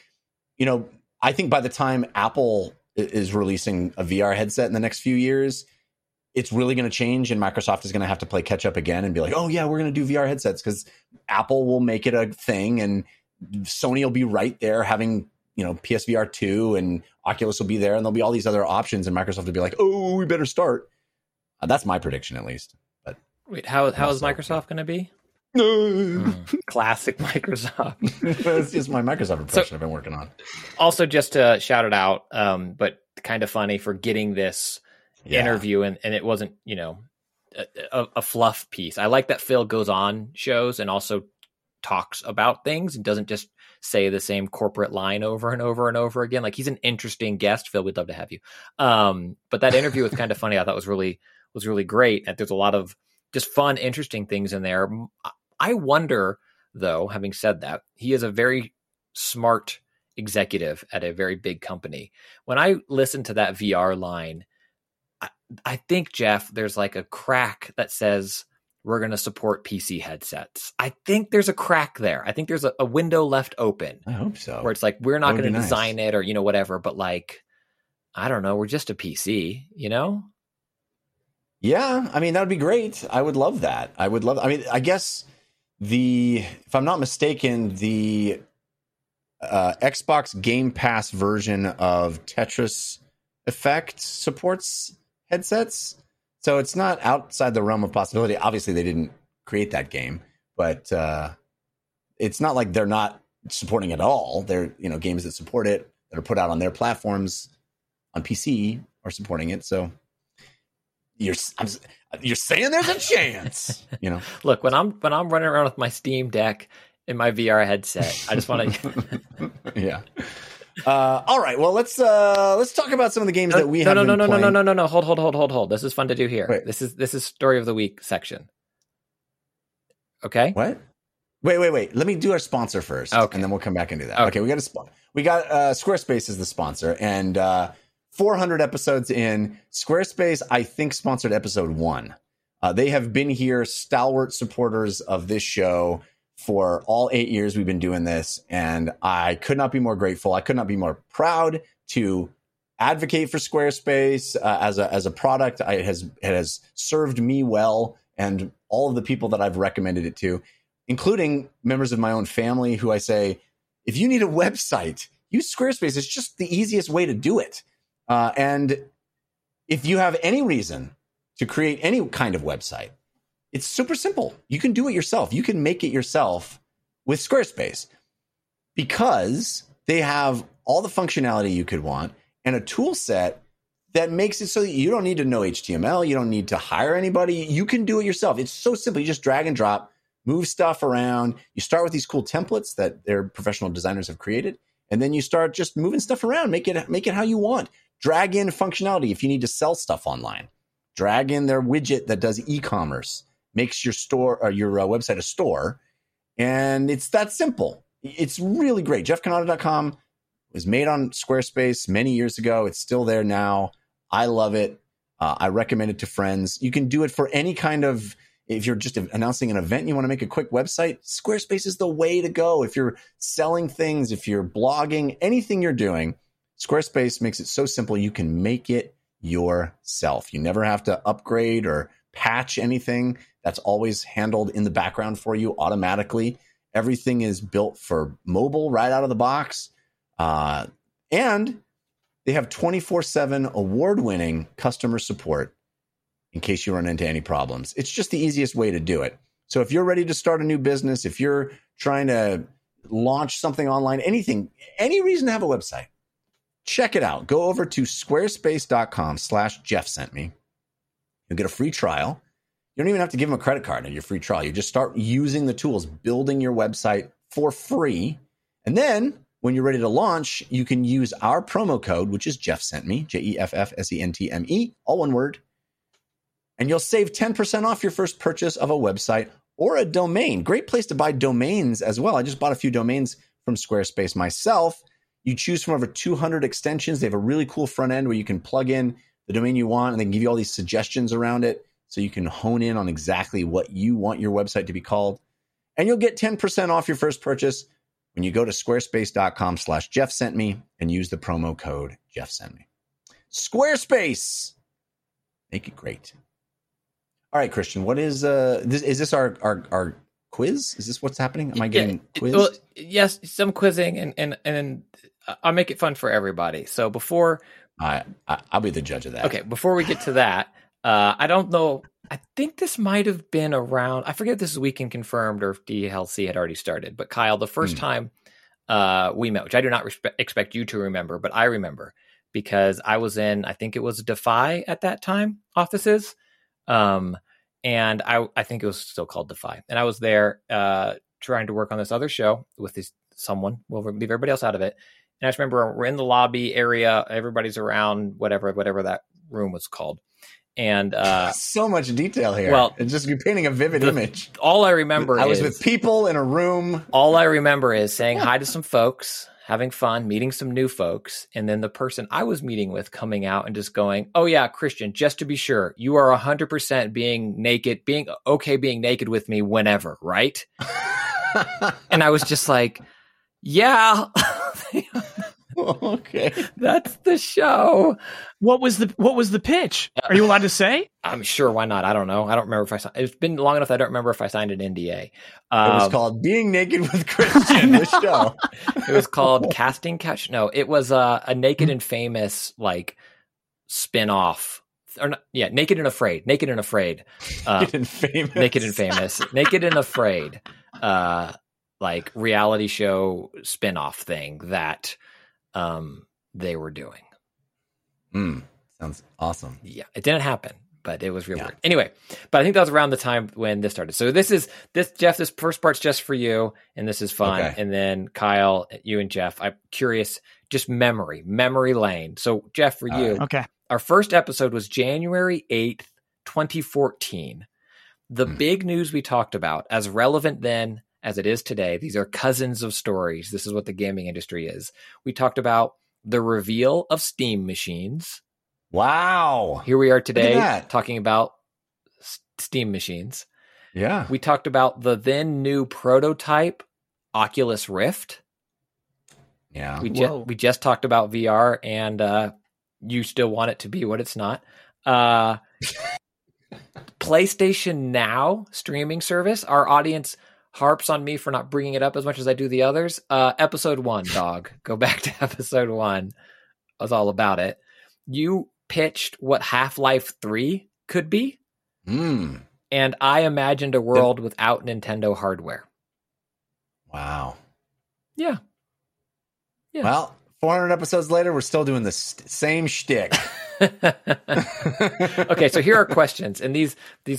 I think by the time Apple is releasing a VR headset in the next few years, it's really going to change, and Microsoft is going to have to play catch up again and be like, oh yeah, we're going to do VR headsets because Apple will make it a thing. And Sony will be right there having, PSVR 2, and Oculus will be there, and there'll be all these other options, and Microsoft will be like, oh, we better start. That's my prediction, at least. But wait, how is Microsoft going to be? Classic Microsoft. That's just my Microsoft impression I've been working on. Also, just to shout it out, but kind of funny for getting this interview, and it wasn't, a fluff piece. I like that Phil goes on shows and also talks about things and doesn't just say the same corporate line over and over and over again. Like, he's an interesting guest, Phil. We'd love to have you. But that interview was kind of funny. I thought was really great. And there's a lot of just fun, interesting things in there. I wonder, though, having said that, he is a very smart executive at a very big company. When I listen to that VR line, I think, Jeff, there's like a crack that says, we're going to support PC headsets. I think there's a crack there. I think there's a window left open. I hope so. Where it's like, we're not going to design it or, whatever. But like, I don't know. We're just a PC, Yeah. I mean, that'd be great. I would love that. I guess if I'm not mistaken, the Xbox Game Pass version of Tetris Effect supports headsets. So it's not outside the realm of possibility. Obviously, they didn't create that game, but it's not like they're not supporting it at all. They're, games that support it, that are put out on their platforms on PC, are supporting it. So you're saying there's a chance, Look, when I'm running around with my Steam Deck and my VR headset, I just want to. Yeah. All right. Well, let's talk about some of the games that we have. No. Hold. This is fun to do here. Wait. This is story of the week section. Okay. What? Wait. Let me do our sponsor first, and then we'll come back and do that. Okay. We got Squarespace is the sponsor, and 400 episodes in. Squarespace, I think, sponsored episode 1. They have been here, stalwart supporters of this show for all 8 years we've been doing this, and I could not be more grateful. I could not be more proud to advocate for Squarespace as a product. It has served me well, and all of the people that I've recommended it to, including members of my own family who I say, if you need a website, use Squarespace. It's just the easiest way to do it. And if you have any reason to create any kind of website, it's super simple. You can do it yourself. You can make it yourself with Squarespace because they have all the functionality you could want and a tool set that makes it so that you don't need to know HTML. You don't need to hire anybody. You can do it yourself. It's so simple. You just drag and drop, move stuff around. You start with these cool templates that their professional designers have created, and then you start just moving stuff around, make it how you want. Drag in functionality if you need to sell stuff online. Drag in their widget that does e-commerce. Makes your store or your website a store, and it's that simple. It's really great. JeffCannata.com was made on Squarespace many years ago. It's still there now. I love it. I recommend it to friends. You can do it for any kind of, if you're just announcing an event and you want to make a quick website, Squarespace is the way to go. If you're selling things, if you're blogging, anything you're doing, Squarespace makes it so simple you can make it yourself. You never have to upgrade or patch anything. That's always handled in the background for you automatically. Everything is built for mobile right out of the box. And they have 24/7 award-winning customer support in case you run into any problems. It's just the easiest way to do it. So if you're ready to start a new business, if you're trying to launch something online, anything, any reason to have a website, check it out. Go over to squarespace.com/JeffSentMe. You'll get a free trial. You don't even have to give them a credit card in your free trial. You just start using the tools, building your website for free. And then when you're ready to launch, you can use our promo code, which is Jeff Sent Me, JEFFSENTME, all one word. And you'll save 10% off your first purchase of a website or a domain. Great place to buy domains as well. I just bought a few domains from Squarespace myself. You choose from over 200 extensions. They have a really cool front end where you can plug in the domain you want, and they can give you all these suggestions around it. So you can hone in on exactly what you want your website to be called. And you'll get 10% off your first purchase when you go to squarespace.com/JeffSentMe and use the promo code JeffSentMe. Squarespace. Make it great. All right, Christian, what is this? Is this our quiz? Is this what's happening? Am I getting quizzed? Well, yes, some quizzing, and I'll make it fun for everybody. So before I'll be the judge of that. Okay, before we get to that. I don't know. I think this might have been around. I forget if this is Weekend Confirmed or if DLC had already started. But Kyle, the first time we met, which I do not expect you to remember, but I remember because I was in, I think it was Defy at that time, offices. And I think it was still called Defy. And I was there trying to work on this other show with someone. We'll leave everybody else out of it. And I just remember we're in the lobby area. Everybody's around, whatever that room was called. And so much detail here. Well, it's just you're painting a vivid image. All I remember I was with people in a room. All I remember is saying hi to some folks, having fun, meeting some new folks, and then the person I was meeting with coming out and just going, "Oh yeah, Christian, just to be sure, you are 100% being naked with me whenever, right?" And I was just like, "Yeah." Okay, that's the show. What was the pitch? Are you allowed to say? I'm sure. Why not? I don't know. I don't remember if I signed. It's been long enough. I don't remember if I signed an NDA. It was called "Being Naked with Christian." The show. It was called "Casting Couch." No, it was a Naked and Famous like spinoff. Or not, yeah, Naked and Afraid. Naked and Afraid. Like reality show spinoff thing that. They were doing. Sounds awesome. Yeah, it didn't happen, but it was real weird. Anyway, but I think that was around the time when this started. So Jeff, this first part's just for you, and this is fun. Okay. And then Kyle, you and Jeff, I'm curious, just memory lane. So Jeff, for you, okay. Our first episode was January 8th, 2014. The big news we talked about, as relevant then as it is today, these are cousins of stories. This is what the gaming industry is. We talked about the reveal of Steam machines. Wow. Here we are today talking about Steam machines. Yeah. We talked about the then new prototype Oculus Rift. Yeah. We just talked about VR and you still want it to be what it's not. PlayStation Now streaming service. Our audience harps on me for not bringing it up as much as I do the others. Episode 1, dog. Go back to episode 1. I was all about it. You pitched what Half-Life 3 could be. Mm. And I imagined a world without Nintendo hardware. Wow. Yeah. Yeah. Well, 400 episodes later, we're still doing the same shtick. Okay, so here are questions, and these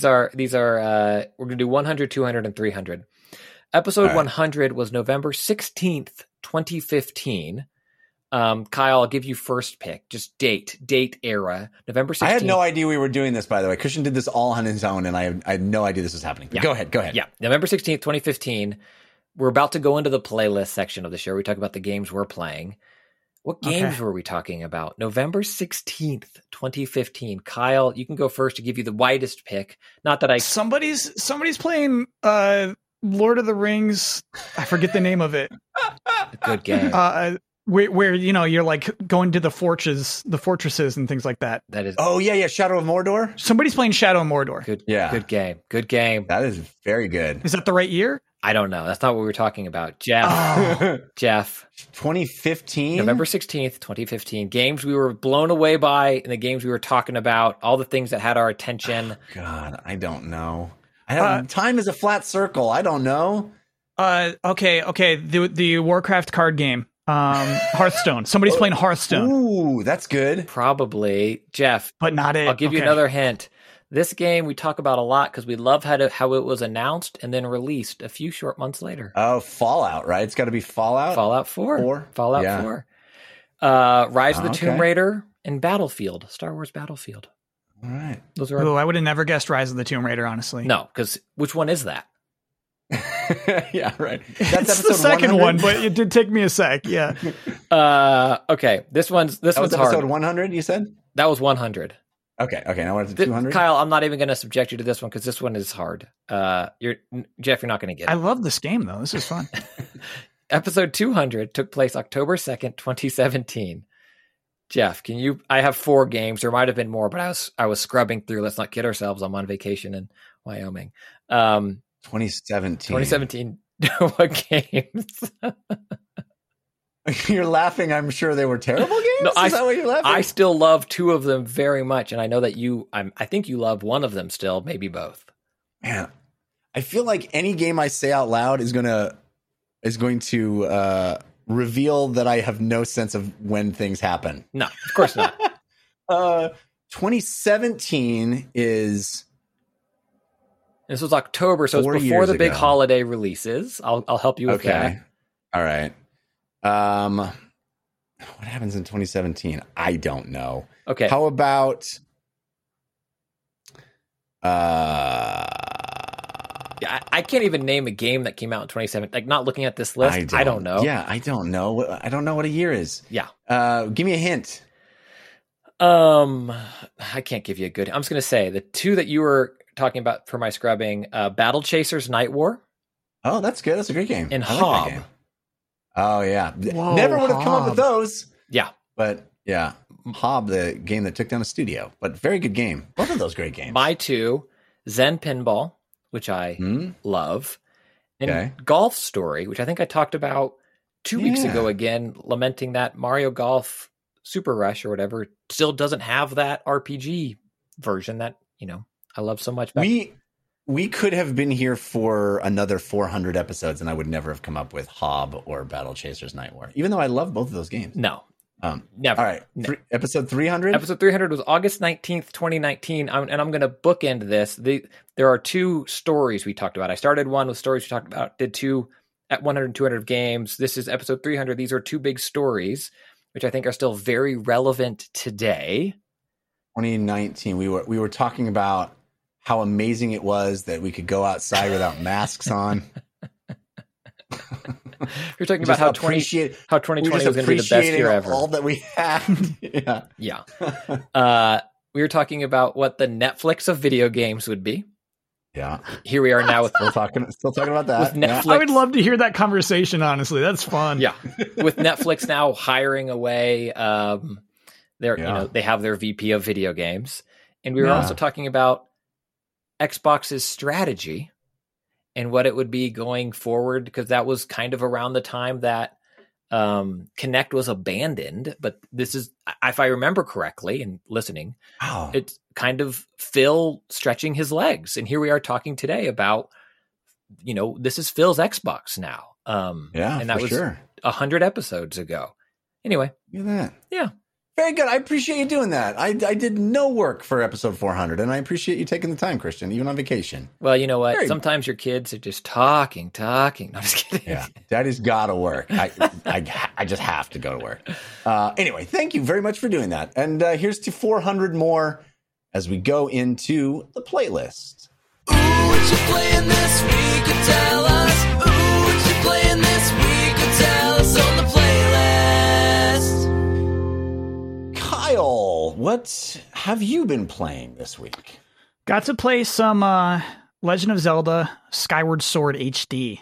are we're gonna do 100, 200, and 300. Episode 100 was November 16th, 2015. Kyle, I'll give you first pick. Just date era. November 16th. I had no idea we were doing this, by the way. Christian did this all on his own, and I had no idea this was happening. But yeah. Go ahead. Yeah, November 16th, 2015. We're about to go into the playlist section of the show. We talk about the games we're playing. What games were we talking about? November 16th, 2015. Kyle, you can go first to give you the widest pick. Not that I... Somebody's playing Lord of the Rings. I forget the name of it. A good game. Where you know you're like going to the fortresses and things like that. That is Shadow of Mordor. Somebody's playing Shadow of Mordor. Good game. That is very good. Is that the right year? I don't know. That's not what we were talking about, Jeff. Oh. Jeff, 2015, November 16th, 2015. Games we were blown away by, and the games we were talking about, all the things that had our attention. Oh, God, I don't know. Time is a flat circle. I don't know. Okay. The Warcraft card game. Hearthstone. Somebody's playing Hearthstone. Ooh, that's good. Probably, Jeff. But not it. I'll give you another hint. This game we talk about a lot because we love how it was announced and then released a few short months later. Oh, Fallout, right? It's got to be Fallout. Fallout 4. Fallout 4. Rise of the Tomb Raider and Battlefield. Star Wars Battlefield. All right. Those are. I would have never guessed Rise of the Tomb Raider, honestly. No, because which one is that? Yeah, right. That's it's the second 100. One, but it did take me a sec. Yeah. Okay. This one's was episode hard. 100. You said that was 100. Okay. Now we're at 200. Kyle, I'm not even going to subject you to this one because this one is hard. Jeff, you're not going to get it. I love this game though. This is fun. Episode 200 took place October 2nd, 2017. Jeff, can you? I have 4 games. There might have been more, but I was scrubbing through. Let's not kid ourselves. I'm on vacation in Wyoming. 2017. What games? You're laughing. I'm sure they were terrible games. No, is that what you're laughing? I still love 2 of them very much, and I know that you. I think you love one of them still, maybe both. Man, I feel like any game I say out loud is going to reveal that I have no sense of when things happen. No, of course not. 2017 is. This was October, so it's before the big holiday releases. I'll help you with that. All right. What happens in 2017? I don't know. Okay. How about... I can't even name a game that came out in 2017. Like, not looking at this list, I don't know. Yeah, I don't know. I don't know what a year is. Yeah. Give me a hint. I can't give you a good... I'm just going to say, the 2 that you were... talking about for my scrubbing, Battle Chasers Night War. Oh, that's good. That's a great game. And Hob. Like oh, yeah. Whoa, never would have come up with those. Yeah. But yeah, Hob, the game that took down a studio, but very good game. Both of those great games. My 2, Zen Pinball, which I love, and Golf Story, which I think I talked about 2 weeks ago again, lamenting that Mario Golf Super Rush or whatever still doesn't have that RPG version that, you know, I love so much. We could have been here for another 400 episodes, and I would never have come up with Hob or Battle Chasers Night War, even though I love both of those games. No, never. All right, episode 300. Episode 300 was August 19th, 2019, and I'm going to bookend this. There are 2 stories we talked about. I started one with stories we talked about. Did 2 at 100 and 200 of games. This is episode 300. These are 2 big stories, which I think are still very relevant today. 2019. We were talking about. How amazing it was that we could go outside without masks on. You're talking about how 2020 was going to be the best year ever. All that we had. Yeah. Yeah. We were talking about what the Netflix of video games would be. Yeah. Here we are now with still talking about that. With Netflix. I would love to hear that conversation, honestly. That's fun. Yeah. With Netflix now hiring away they have their VP of video games. And we were also talking about Xbox's strategy and what it would be going forward, because that was kind of around the time that Kinect was abandoned. But this is, if I remember correctly and listening, it's kind of Phil stretching his legs. And here we are talking today about, this is Phil's Xbox now. And that was 100 episodes ago. Anyway. Look at that. Yeah. Very good. I appreciate you doing that. I did no work for episode 400, and I appreciate you taking the time, Christian, even on vacation. Well, you know what? Sometimes your kids are just talking. No, I'm just kidding. Yeah, Daddy's got to work. I just have to go to work. Anyway, thank you very much for doing that. And here's to 400 more as we go into the playlist. Ooh, what you playing this week? You tell us. Ooh, what you playing this week? You tell us on the playlist. Kyle, what have you been playing this week? Got to play some Legend of Zelda Skyward Sword HD.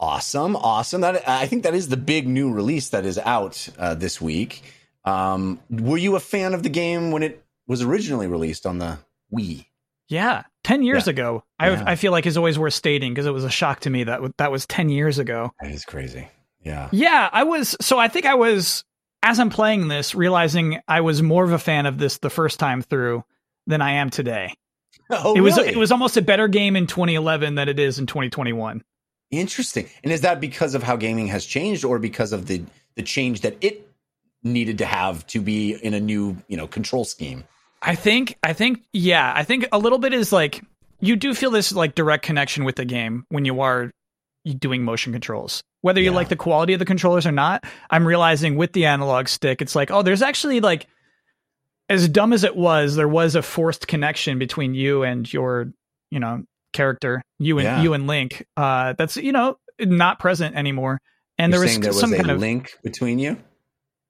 Awesome. I think that is the big new release that is out this week. Were you a fan of the game when it was originally released on the Wii? Yeah, 10 years ago. I feel like it's always worth stating because it was a shock to me that was 10 years ago. That is crazy. Yeah. Yeah, I think I was... As I'm playing this, realizing I was more of a fan of this the first time through than I am today. Oh, it was almost a better game in 2011 than it is in 2021. Interesting. And is that because of how gaming has changed, or because of the change that it needed to have to be in a new, control scheme? I think a little bit is like, you do feel this like direct connection with the game when you are doing motion controls. Whether you like the quality of the controllers or not, I'm realizing with the analog stick, it's like, oh, there's actually like, as dumb as it was, there was a forced connection between you and your, character, you and Link. That's, not present anymore. And there was some kind of link between you.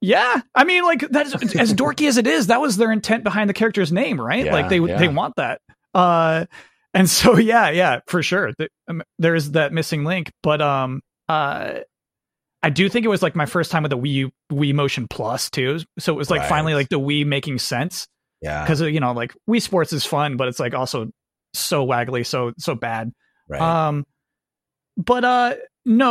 Yeah. I mean, like that's as dorky as it is, that was their intent behind the character's name, right? Yeah, like they want that. And so, yeah, for sure. There is that missing link, but, I do think it was like my first time with the Wii Motion Plus too. So it was like finally like the Wii making sense. Yeah. Cause like Wii Sports is fun, but it's like also so waggly. So bad. Right. But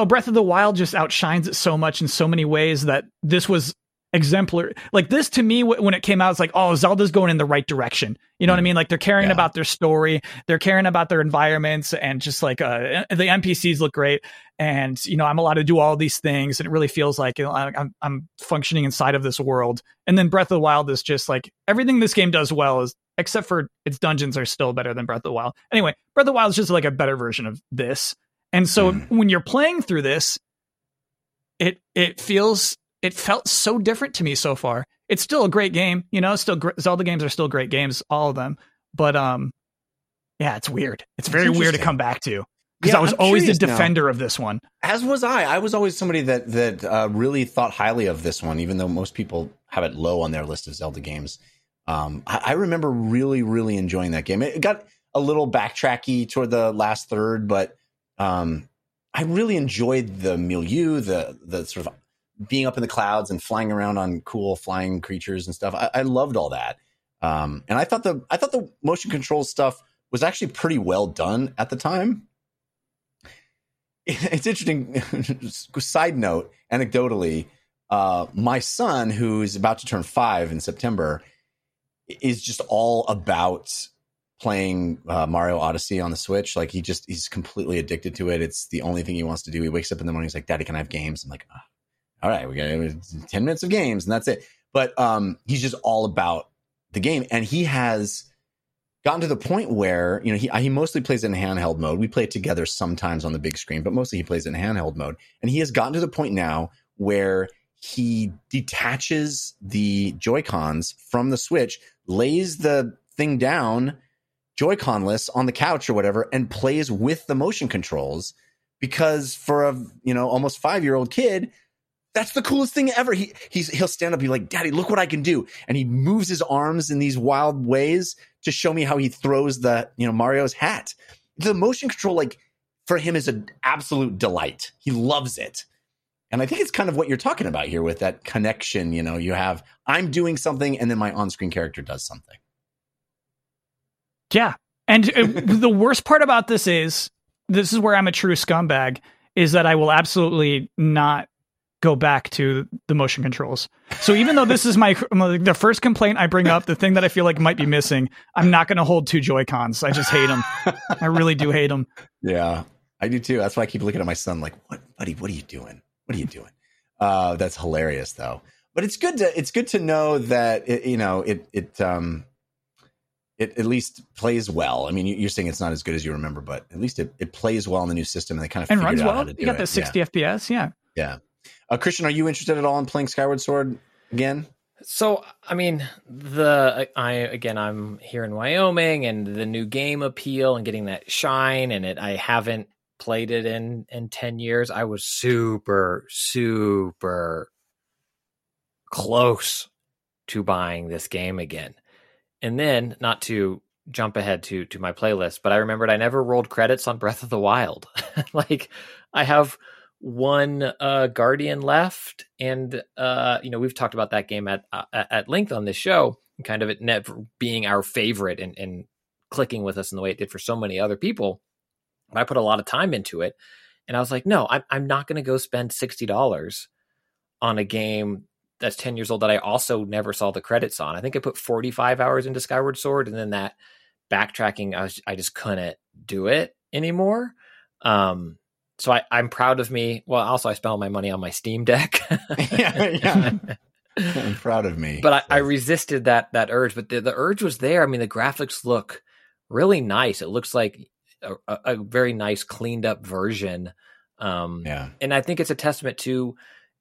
Breath of the Wild just outshines it so much in so many ways that this was exemplary. Like this to me, when it came out, it's like, oh, Zelda's going in the right direction. You know what I mean? Like they're caring about their story. They're caring about their environments and just like, the NPCs look great. And, I'm allowed to do all these things. And it really feels like I'm functioning inside of this world. And then Breath of the Wild is just like everything this game does well is, except for its dungeons are still better than Breath of the Wild. Anyway, Breath of the Wild is just like a better version of this. And so when you're playing through this, it felt so different to me so far. It's still a great game, Zelda games are still great games, all of them. But it's weird. It's very weird to come back to, because I was always the defender of this one. As was I was always somebody that really thought highly of this one, even though most people have it low on their list of Zelda games. I remember really, really enjoying that game. It got a little backtracky toward the last third, but I really enjoyed the milieu, the sort of being up in the clouds and flying around on cool flying creatures and stuff. I loved all that. And I thought the motion control stuff was actually pretty well done at the time. It's interesting. Side note, anecdotally, my son, who's about to turn 5 in September, is just all about playing Mario Odyssey on the Switch. Like he's completely addicted to it. It's the only thing he wants to do. He wakes up in the morning. He's like, Daddy, can I have games? I'm like, all right, we got 10 minutes of games and that's it. But he's just all about the game. And he has gotten to the point where, he mostly plays it in handheld mode. We play it together sometimes on the big screen, but mostly he plays it in handheld mode. And he has gotten to the point now where he detaches the Joy-Cons from the Switch, lays the thing down Joy-Con-less on the couch or whatever, and plays with the motion controls because for a, you know, almost 5-year-old kid, that's the coolest thing ever. He'll stand up and be like, Daddy, look what I can do. And he moves his arms in these wild ways to show me how he throws the, you know, Mario's hat. The motion control, like, for him is an absolute delight. He loves it. And I think it's kind of what you're talking about here with that connection. You know, you have, I'm doing something and then my on-screen character does something. Yeah. And the worst part about this is where I'm a true scumbag, is that I will absolutely not go back to the motion controls. So even though this is the first complaint I bring up, the thing that I feel like might be missing, I'm not going to hold two Joy-Cons. I just hate them. I really do hate them. Yeah, I do too. That's why I keep looking at my son like, what, buddy, what are you doing? What are you doing? That's hilarious though. But it's good to know that it at least plays well. I mean, you're saying it's not as good as you remember, but at least it plays well in the new system, and they kind of figured out how to do it. You got the 60 FPS, yeah. Yeah. Christian, are you interested at all in playing Skyward Sword again? So, I mean, I'm here in Wyoming, and the new game appeal and getting that shine, and I haven't played it in 10 years. I was super, super close to buying this game again. And then, not to jump ahead to my playlist, but I remembered I never rolled credits on Breath of the Wild. Like, I have one Guardian left, and we've talked about that game at length on this show, kind of it never being our favorite and clicking with us in the way it did for so many other people. But I put a lot of time into it, and I was like, no, I'm not going to go spend $60 on a game that's 10 years old that I also never saw the credits on. I think I put 45 hours into Skyward Sword, and then that backtracking, I just couldn't do it anymore. So I'm proud of me. Well, also I spent all my money on my Steam Deck. Yeah. I'm proud of me. But I resisted that urge, but the urge was there. I mean, the graphics look really nice. It looks like a very nice cleaned up version. Yeah. And I think it's a testament to,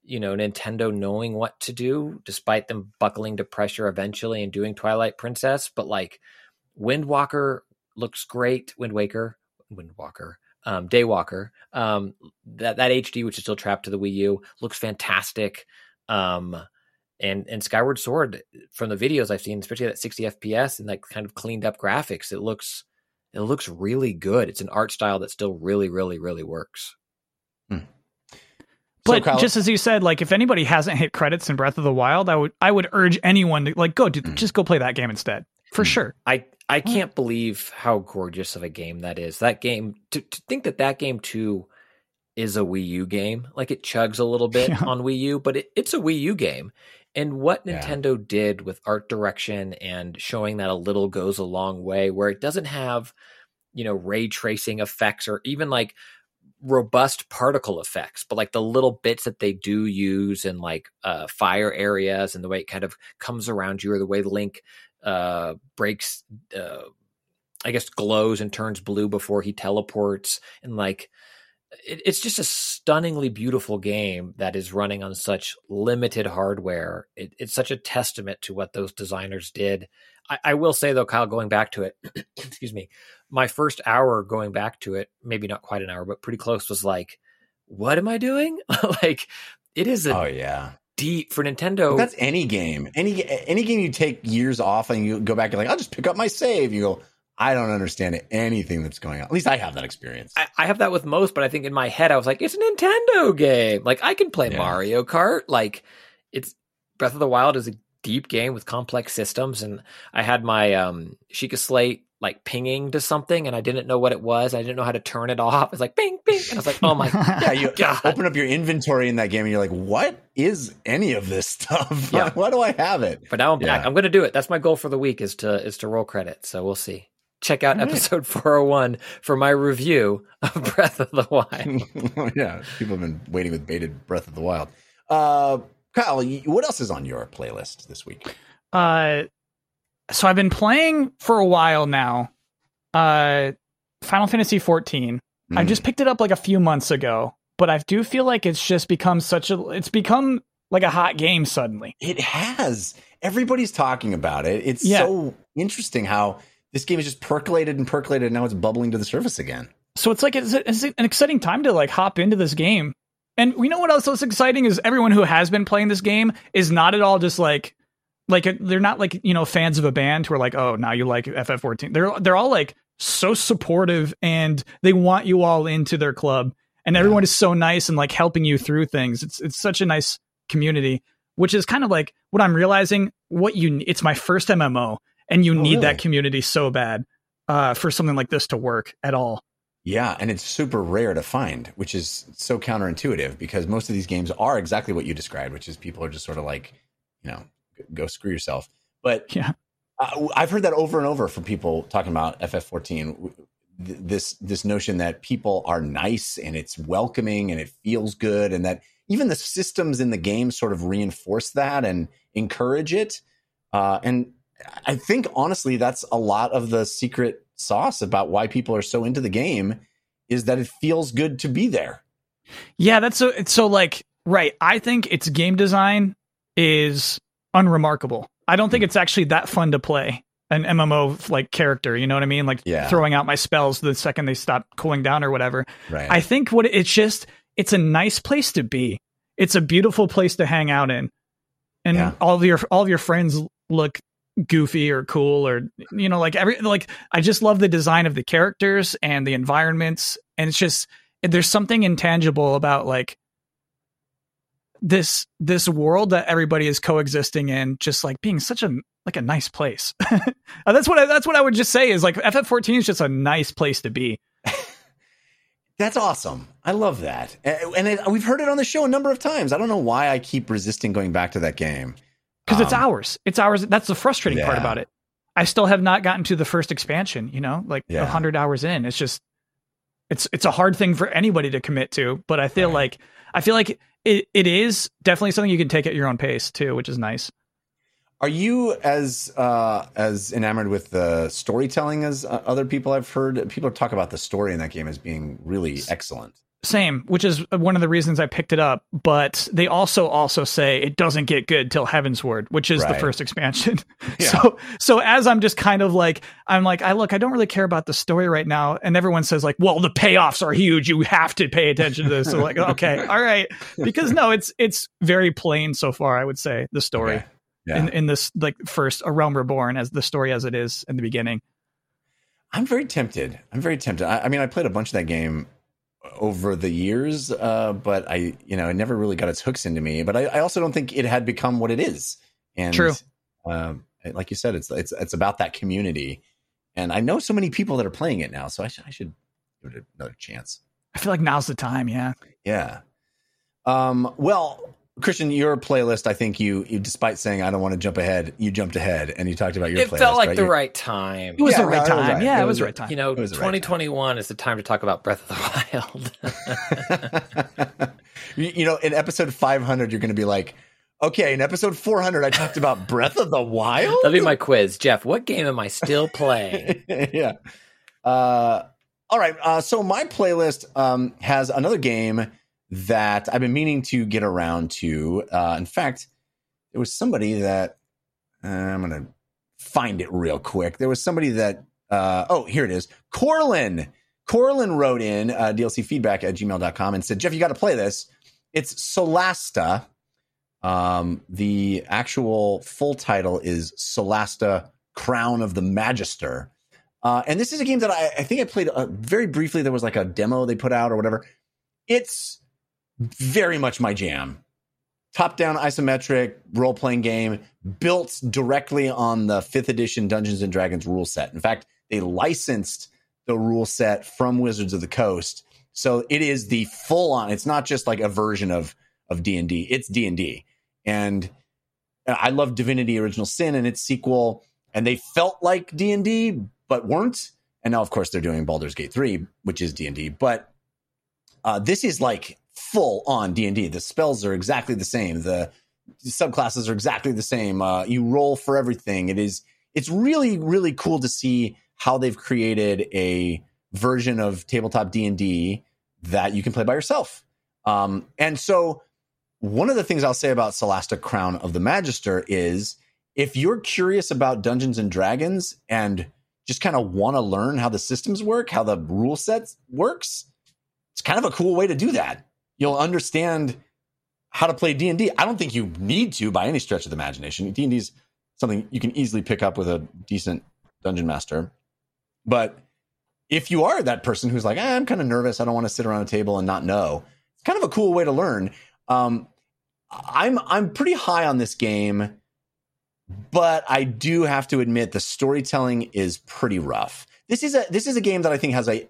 you know, Nintendo knowing what to do, despite them buckling to pressure eventually and doing Twilight Princess. But like Daywalker, that HD, which is still trapped to the Wii U, looks fantastic. And Skyward Sword, from the videos I've seen, especially that 60 FPS and that kind of cleaned up graphics, it looks really good. It's an art style that still really, really, really works. But so, Kyle, just as you said, like, if anybody hasn't hit credits in Breath of the Wild, I would urge anyone to like just go play that game instead. For sure. I can't believe how gorgeous of a game that is. That game, to think that game too is a Wii U game. Like, it chugs a little bit on Wii U, but it's a Wii U game. And what Nintendo did with art direction and showing that a little goes a long way, where it doesn't have, you know, ray tracing effects or even like robust particle effects, but like the little bits that they do use in like fire areas and the way it kind of comes around you, or the way Link breaks, I guess, glows and turns blue before he teleports. And like, it's just a stunningly beautiful game that is running on such limited hardware. It's such a testament to what those designers did. I will say though, Kyle, going back to it, excuse me, my first hour going back to it, maybe not quite an hour, but pretty close, was like, what am I doing? Like, it is deep for Nintendo. But that's any game. Any game you take years off and you go back and like, I'll just pick up my save. You go, I don't understand anything that's going on. At least I have that experience. I have that with most, but I think in my head I was like, it's a Nintendo game. Like, I can play Mario Kart. Like, it's Breath of the Wild is a deep game with complex systems, and I had my Sheikah Slate like pinging to something, and I didn't know what it was. I didn't know how to turn it off. It's like bing, bing. And I was like, oh my God. Yeah, you open up your inventory in that game and you're like, what is any of this stuff? Yeah. Why do I have it? But now I'm back. I'm going to do it. That's my goal for the week, is to roll credits. So we'll see. Check out episode 401 for my review of Breath of the Wild. Yeah, people have been waiting with bated breath of the Wild. Kyle, what else is on your playlist this week? So I've been playing for a while now. Final Fantasy XIV. I just picked it up like a few months ago, but I do feel like it's just become become like a hot game suddenly. It has. Everybody's talking about it. It's so interesting how this game is just percolated and percolated, and now it's bubbling to the surface again. So it's like it's an exciting time to like hop into this game. And you know what else is exciting is everyone who has been playing this game is not at all just like they're not like, you know, fans of a band who are like, oh, now you like FF14. They're all like so supportive and they want you all into their club. And everyone is so nice and like helping you through things. It's such a nice community, which is kind of like what I'm realizing. It's my first MMO, and you need that community so bad for something like this to work at all. Yeah, and it's super rare to find, which is so counterintuitive because most of these games are exactly what you described, which is people are just sort of like, you know, go screw yourself. But yeah, I've heard that over and over from people talking about FF14, this notion that people are nice and it's welcoming and it feels good, and that even the systems in the game sort of reinforce that and encourage it. And I think, honestly, that's a lot of the secret sauce about why people are so into the game, is that it feels good to be there. Yeah, that's so. It's so like, right. I think its game design is unremarkable. I don't think it's actually that fun to play an MMO like character. You know what I mean? Like throwing out my spells the second they stop cooling down or whatever. Right. I think it's a nice place to be. It's a beautiful place to hang out in, and all of your friends look goofy or cool, or you know, like I just love the design of the characters and the environments, and it's just there's something intangible about like this world that everybody is coexisting in, just like being such a nice place. That's what I would just say is like FF14 is just a nice place to be. That's awesome. I love that, and we've heard it on the show a number of times. I don't know why I keep resisting going back to that game. Because it's ours. It's ours. That's the frustrating part about it. I still have not gotten to the first expansion, you know, like 100 hours in. It's just, it's a hard thing for anybody to commit to. But I feel like it is definitely something you can take at your own pace, too, which is nice. Are you as enamored with the storytelling as other people? I've heard people talk about the story in that game as being really excellent. Same, which is one of the reasons I picked it up, but they also say it doesn't get good till Heavensward, which is the first expansion. Yeah. So as I'm just kind of like, I don't really care about the story right now. And everyone says like, well, the payoffs are huge. You have to pay attention to this. So like, okay, all right. Because no, it's very plain so far, I would say, the story in this like first A Realm Reborn, as the story as it is in the beginning. I'm very tempted. I mean, I played a bunch of that game over the years, but I, you know, it never really got its hooks into me. But I also don't think it had become what it is. And true, like you said, it's about that community. And I know so many people that are playing it now, so I should give it another chance. I feel like now's the time. Yeah. Well, Christian, your playlist. I think you despite saying I don't want to jump ahead, you jumped ahead and you talked about your playlist. It felt like the right time. It was the right time. Yeah, it was the right time. You know, 2021 is the time to talk about Breath of the Wild. You know, in episode 500, you're going to be like, okay, in episode 400, I talked about Breath of the Wild? That'll be my quiz. Jeff, what game am I still playing? All right. So my playlist has another game that I've been meaning to get around to. In fact, there was somebody that I'm going to find it real quick. There was somebody that, here it is. Corlin wrote in dlcfeedback@gmail.com and said, Jeff, you got to play this. It's Solasta. The actual full title is Solasta Crown of the Magister. And this is a game that I think I played very briefly. There was like a demo they put out or whatever. It's very much my jam. Top-down isometric role-playing game built directly on the 5th edition Dungeons & Dragons rule set. In fact, they licensed the rule set from Wizards of the Coast. So it is the full-on. It's not just like a version of D&D. It's D&D. And I love Divinity Original Sin and its sequel. And they felt like D&D, but weren't. And now, of course, they're doing Baldur's Gate 3, which is D&D. But this is like full on D&D. The spells are exactly the same. The subclasses are exactly the same. You roll for everything. It's really, really cool to see how they've created a version of tabletop D&D that you can play by yourself. And so one of the things I'll say about Solasta Crown of the Magister is if you're curious about Dungeons and Dragons and just kind of want to learn how the systems work, how the rule sets works, it's kind of a cool way to do that. You'll understand how to play D&D. I don't think you need to by any stretch of the imagination. D&D is something you can easily pick up with a decent dungeon master. But if you are that person who's like, I'm kind of nervous, I don't want to sit around a table and not know, it's kind of a cool way to learn. I'm pretty high on this game, but I do have to admit the storytelling is pretty rough. This is a game that I think has a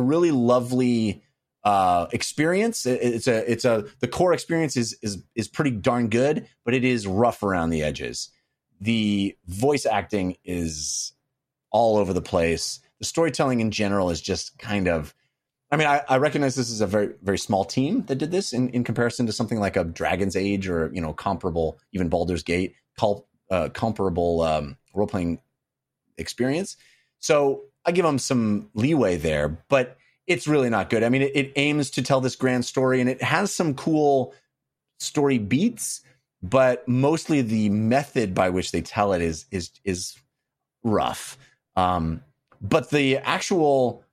really lovely experience. The core experience is pretty darn good, but it is rough around the edges. The voice acting is all over the place. The storytelling in general is just kind of, I recognize this is a very, very small team that did this in comparison to something like a Dragon's Age or, comparable, even Baldur's Gate, comparable role-playing experience. So I give them some leeway there, but it's really not good. I mean, it aims to tell this grand story, and it has some cool story beats, but mostly the method by which they tell it is rough. But the actual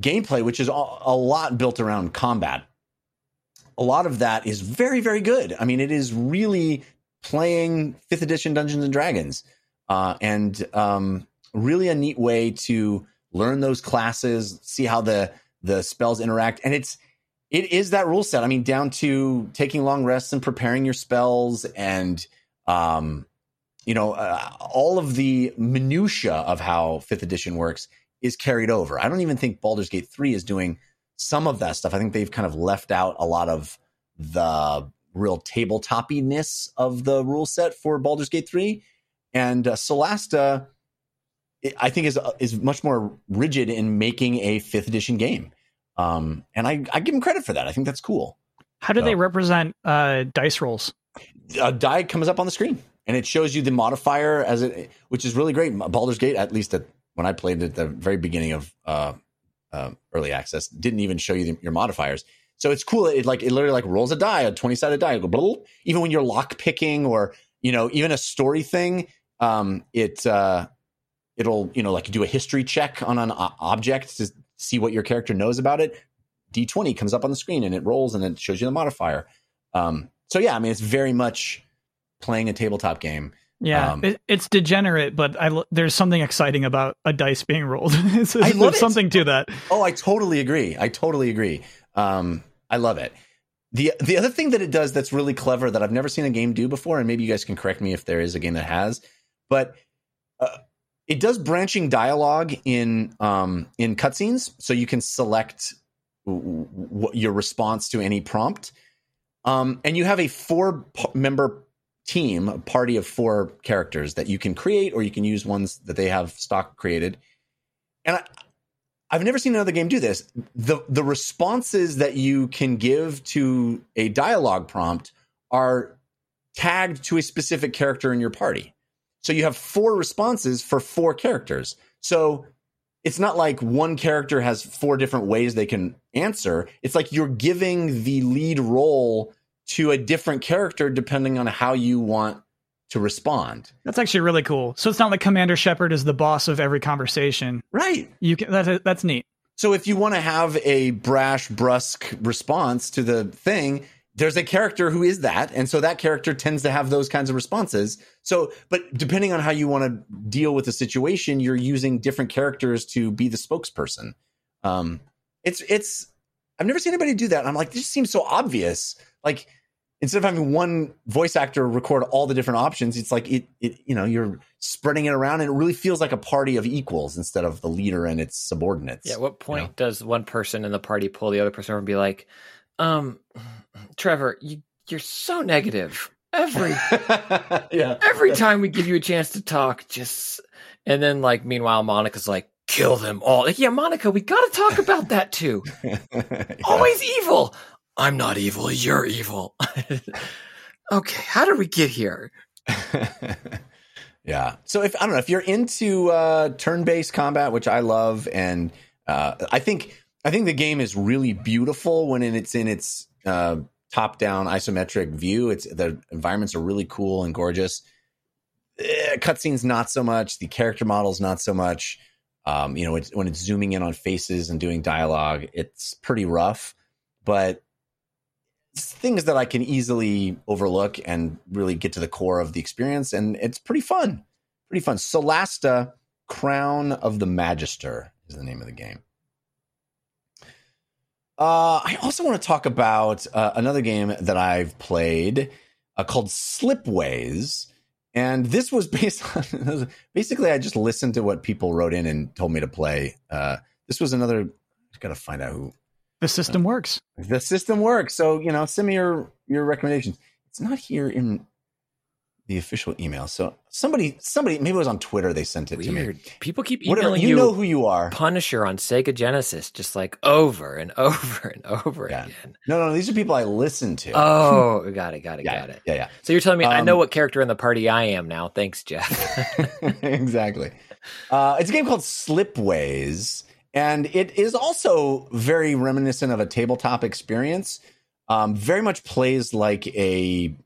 gameplay, which is a lot built around combat, a lot of that is very, very good. I mean, it is really playing 5th edition Dungeons and Dragons, and really a neat way to learn those classes, see how the spells interact. And it is that rule set. I mean, down to taking long rests and preparing your spells and, all of the minutia of how 5th edition works is carried over. I don't even think Baldur's Gate 3 is doing some of that stuff. I think they've kind of left out a lot of the real tabletopiness of the rule set for Baldur's Gate 3. And Solasta, I think, is much more rigid in making a 5th edition game. And I give them credit for that. I think that's cool. How do they represent dice rolls? A die comes up on the screen, and it shows you the modifier, which is really great. Baldur's Gate, at least when I played at the very beginning of early access, didn't even show you your modifiers. So it's cool. It literally rolls a die, a 20-sided die. Blah, blah, blah. Even when you're lock picking or even a story thing, it'll do a history check on an object to see what your character knows about it. D20 comes up on the screen and it rolls and it shows you the modifier. It's very much playing a tabletop game. Yeah, it's degenerate, but there's something exciting about a dice being rolled. There's something to that. Oh, I totally agree. I love it. The other thing that it does that's really clever that I've never seen a game do before, and maybe you guys can correct me if there is a game that has, but it does branching dialogue in cutscenes, so you can select your response to any prompt. And you have a 4-member team, a party of 4 characters that you can create, or you can use ones that they have stock created. And I've never seen another game do this. The responses that you can give to a dialogue prompt are tagged to a specific character in your party. So you have 4 responses for 4 characters. So it's not like one character has 4 different ways they can answer. It's like you're giving the lead role to a different character depending on how you want to respond. That's actually really cool. So it's not like Commander Shepard is the boss of every conversation. Right. That's neat. So if you want to have a brash, brusque response to the thing, there's a character who is that, and so that character tends to have those kinds of responses. So, but depending on how you want to deal with the situation, you're using different characters to be the spokesperson. I've never seen anybody do that. And I'm like, this seems so obvious. Like, instead of having one voice actor record all the different options, it's like you're spreading it around, and it really feels like a party of equals instead of the leader and its subordinates. Yeah. At what point does one person in the party pull the other person over and be like, Trevor, you're so negative every time we give you a chance to talk, and then meanwhile Monica's like, kill them all. Like, yeah, Monica, we got to talk about that too. Yeah. Always evil. I'm not evil. You're evil. Okay. How did we get here? Yeah. So if you're into turn-based combat, which I love, and I think the game is really beautiful when it's in its top-down isometric view. The environments are really cool and gorgeous. Cutscenes, not so much. The character models, not so much. You know, it's, when it's zooming in on faces and doing dialogue, it's pretty rough, but things that I can easily overlook and really get to the core of the experience. And it's pretty fun. Pretty fun. Solasta Crown of the Magister is the name of the game. I also want to talk about another game that I've played called Slipways. And this was based on, basically, I just listened to what people wrote in and told me to play. This was another, I've got to find out who. The system works. The system works. So, you know, send me your recommendations. It's not here in the official email. So somebody, maybe it was on Twitter. They sent it to me. People keep emailing whatever, you know who you are. Punisher on Sega Genesis, just like over and over and over again. No, these are people I listen to. Oh, got it. Yeah. So you're telling me I know what character in the party I am now. Thanks, Jeff. Exactly. It's a game called Slipways. And it is also very reminiscent of a tabletop experience. Very much plays like a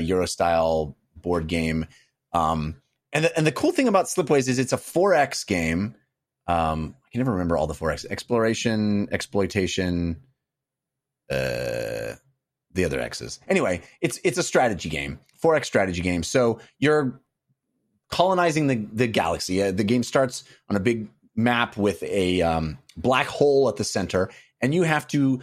Euro-style board game. And the cool thing about Slipways is it's a 4X game. I can never remember all the 4X. Exploration, exploitation, the other X's. Anyway, it's a strategy game, 4X strategy game. So you're colonizing the galaxy. The game starts on a big map with a black hole at the center, and you have to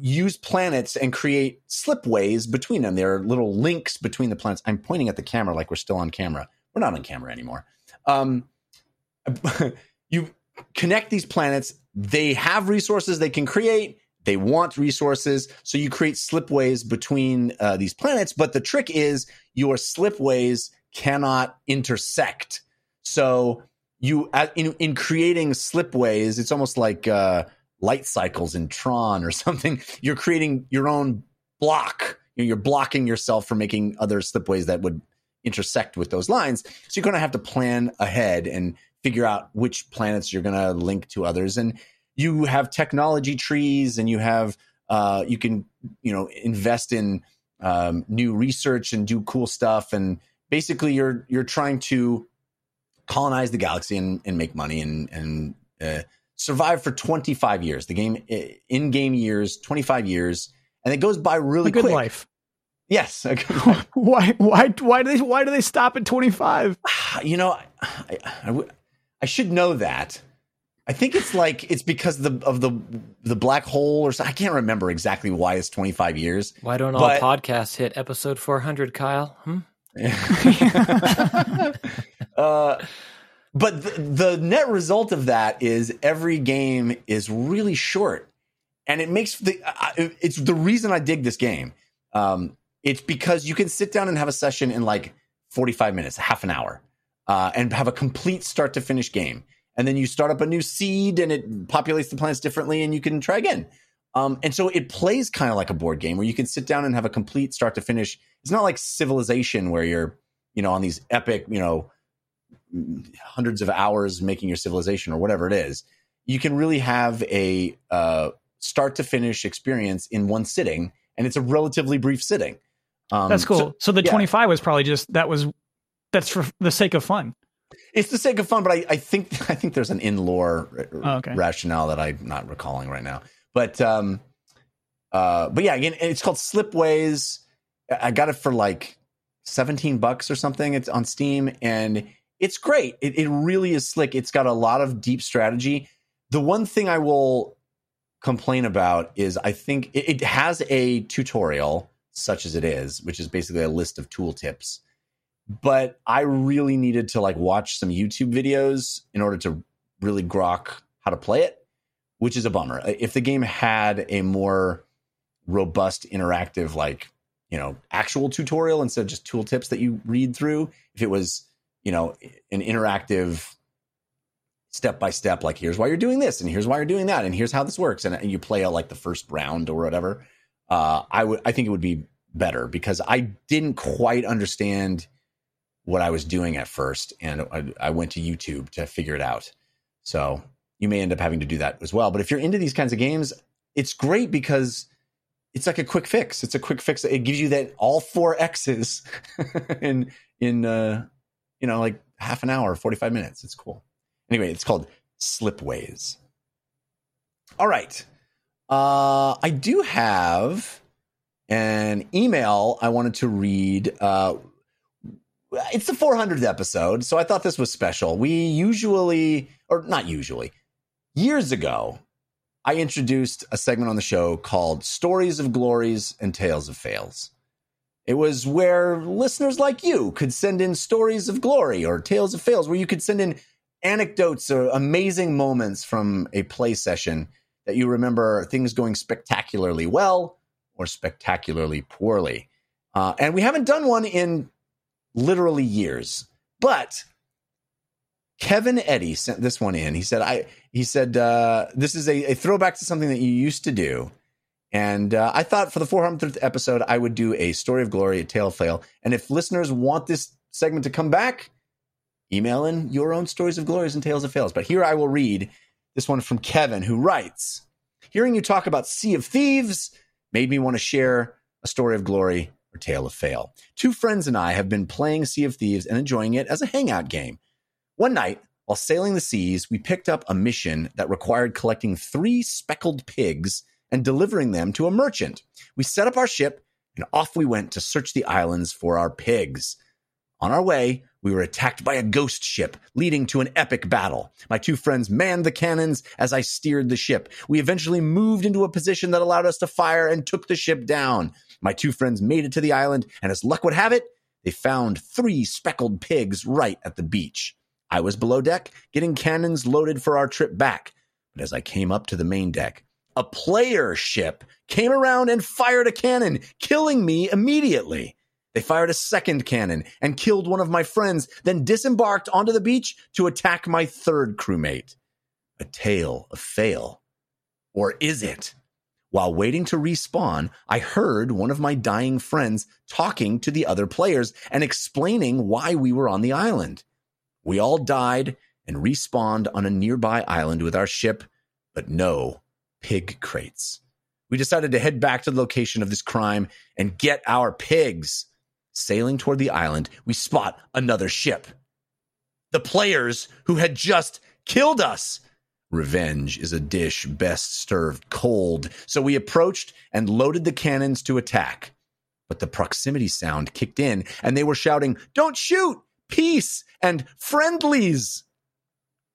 use planets and create slipways between them. There are little links between the planets. I'm pointing at the camera like we're still on camera. We're not on camera anymore. You connect these planets. They have resources they can create. They want resources. So you create slipways between these planets. But the trick is your slipways cannot intersect. So you in creating slipways, it's almost like light cycles in Tron or something. You're creating your own block. You're blocking yourself from making other slipways that would intersect with those lines. So you're going to have to plan ahead and figure out which planets you're going to link to others. And you have technology trees, and you have you can invest in new research and do cool stuff. And basically, you're trying to colonize the galaxy and make money and survive for 25 years. The game in-game years, 25 years, and it goes by really quick. A good life. Yes. Why do they stop at 25? You know, I should know that. I think it's like it's because of the black hole or something. I can't remember exactly why it's 25 years. Why don't all podcasts hit episode 400, Kyle? But the net result of that is every game is really short, and it makes it's the reason I dig this game. It's because you can sit down and have a session in like 45 minutes, half an hour, and have a complete start to finish game. And then you start up a new seed and it populates the planets differently and you can try again. And so it plays kind of like a board game where you can sit down and have a complete start to finish. It's not like Civilization where you're, on these epic, hundreds of hours making your civilization or whatever it is. You can really have a start to finish experience in one sitting, and it's a relatively brief sitting. That's cool. So the 25 was probably just that's for the sake of fun. It's the sake of fun, but I think there's an in-lore rationale that I'm not recalling right now. But yeah, again, it's called Slipways. I got it for like $17 or something. It's on Steam, and it's great. It really is slick. It's got a lot of deep strategy. The one thing I will complain about is I think it has a tutorial, such as it is, which is basically a list of tooltips. But I really needed to watch some YouTube videos in order to really grok how to play it, which is a bummer. If the game had a more robust, interactive, actual tutorial instead of just tooltips that you read through, if it was an interactive step-by-step, here's why you're doing this and here's why you're doing that and here's how this works. And you play the first round or whatever. I think it would be better because I didn't quite understand what I was doing at first. And I went to YouTube to figure it out. So you may end up having to do that as well. But if you're into these kinds of games, it's great because it's like a quick fix. It's a quick fix. It gives you that all 4X's in half an hour, 45 minutes. It's cool. Anyway, it's called Slipways. All right. I do have an email I wanted to read. It's the 400th episode, so I thought this was special. We usually, or not usually, years ago, I introduced a segment on the show called Stories of Glories and Tales of Fails. It was where listeners like you could send in stories of glory or tales of fails, where you could send in anecdotes or amazing moments from a play session that you remember, things going spectacularly well or spectacularly poorly. And we haven't done one in literally years, but Kevin Eddy sent this one in. He said, this is a throwback to something that you used to do. And I thought for the 400th episode, I would do a story of glory, a tale of fail. And if listeners want this segment to come back, email in your own stories of glories and tales of fails. But here I will read this one from Kevin, who writes, hearing you talk about Sea of Thieves made me want to share a story of glory or tale of fail. Two friends and I have been playing Sea of Thieves and enjoying it as a hangout game. One night, while sailing the seas, we picked up a mission that required collecting 3 speckled pigs and delivering them to a merchant. We set up our ship, and off we went to search the islands for our pigs. On our way, we were attacked by a ghost ship, leading to an epic battle. My two friends manned the cannons as I steered the ship. We eventually moved into a position that allowed us to fire and took the ship down. My two friends made it to the island, and as luck would have it, they found 3 speckled pigs right at the beach. I was below deck, getting cannons loaded for our trip back. But as I came up to the main deck, a player ship came around and fired a cannon, killing me immediately. They fired a second cannon and killed one of my friends, then disembarked onto the beach to attack my third crewmate. A tale of fail. Or is it? While waiting to respawn, I heard one of my dying friends talking to the other players and explaining why we were on the island. We all died and respawned on a nearby island with our ship, but no pig crates. We decided to head back to the location of this crime and get our pigs. Sailing toward the island, we spot another ship. The players who had just killed us. Revenge is a dish best served cold, so we approached and loaded the cannons to attack. But the proximity sound kicked in, and they were shouting, "Don't shoot! Peace and friendlies!"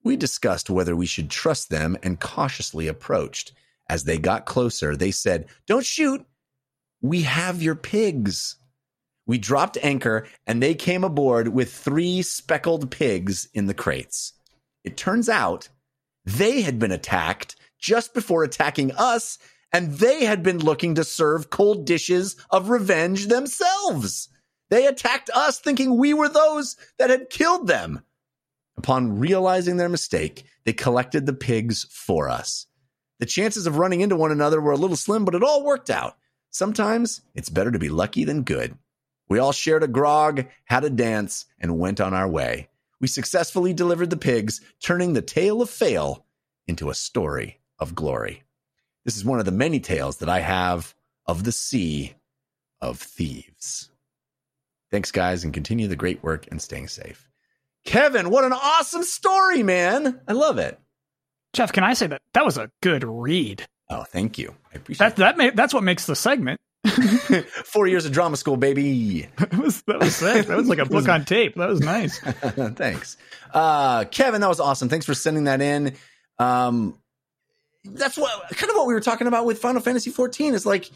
We discussed whether we should trust them and cautiously approached. As they got closer, they said, "Don't shoot. We have your pigs." We dropped anchor and they came aboard with 3 speckled pigs in the crates. It turns out they had been attacked just before attacking us, and they had been looking to serve cold dishes of revenge themselves. They attacked us thinking we were those that had killed them. Upon realizing their mistake, they collected the pigs for us. The chances of running into one another were a little slim, but it all worked out. Sometimes it's better to be lucky than good. We all shared a grog, had a dance, and went on our way. We successfully delivered the pigs, turning the tale of fail into a story of glory. This is one of the many tales that I have of the Sea of Thieves. Thanks, guys, and continue the great work and staying safe. Kevin, what an awesome story, man. I love it. Jeff, can I say that that was a good read? Oh, thank you. I appreciate that. That's what makes the segment. 4 years of drama school, baby. That was sick. That was like a book on tape. That was nice. Thanks. Kevin, that was awesome. Thanks for sending that in. That's what we were talking about with Final Fantasy XIV is like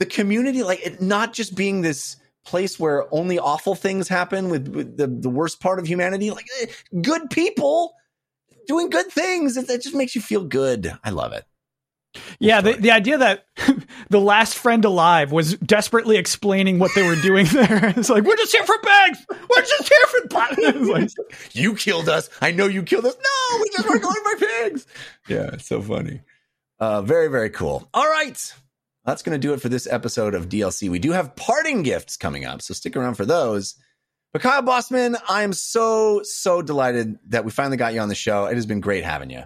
the community, like it not just being this place where only awful things happen with the worst part of humanity, like good people doing good things. That just makes you feel good. I love it. Yeah. The idea that the last friend alive was desperately explaining what they were doing there. It's like, we're just here for bags. We're just here for pigs. Like, you killed us. I know you killed us. No, we just were going for pigs. Yeah. It's so funny. Very, very cool. All right. That's going to do it for this episode of DLC. We do have parting gifts coming up, so stick around for those. But Kyle Bosman, I am so, so delighted that we finally got you on the show. It has been great having you.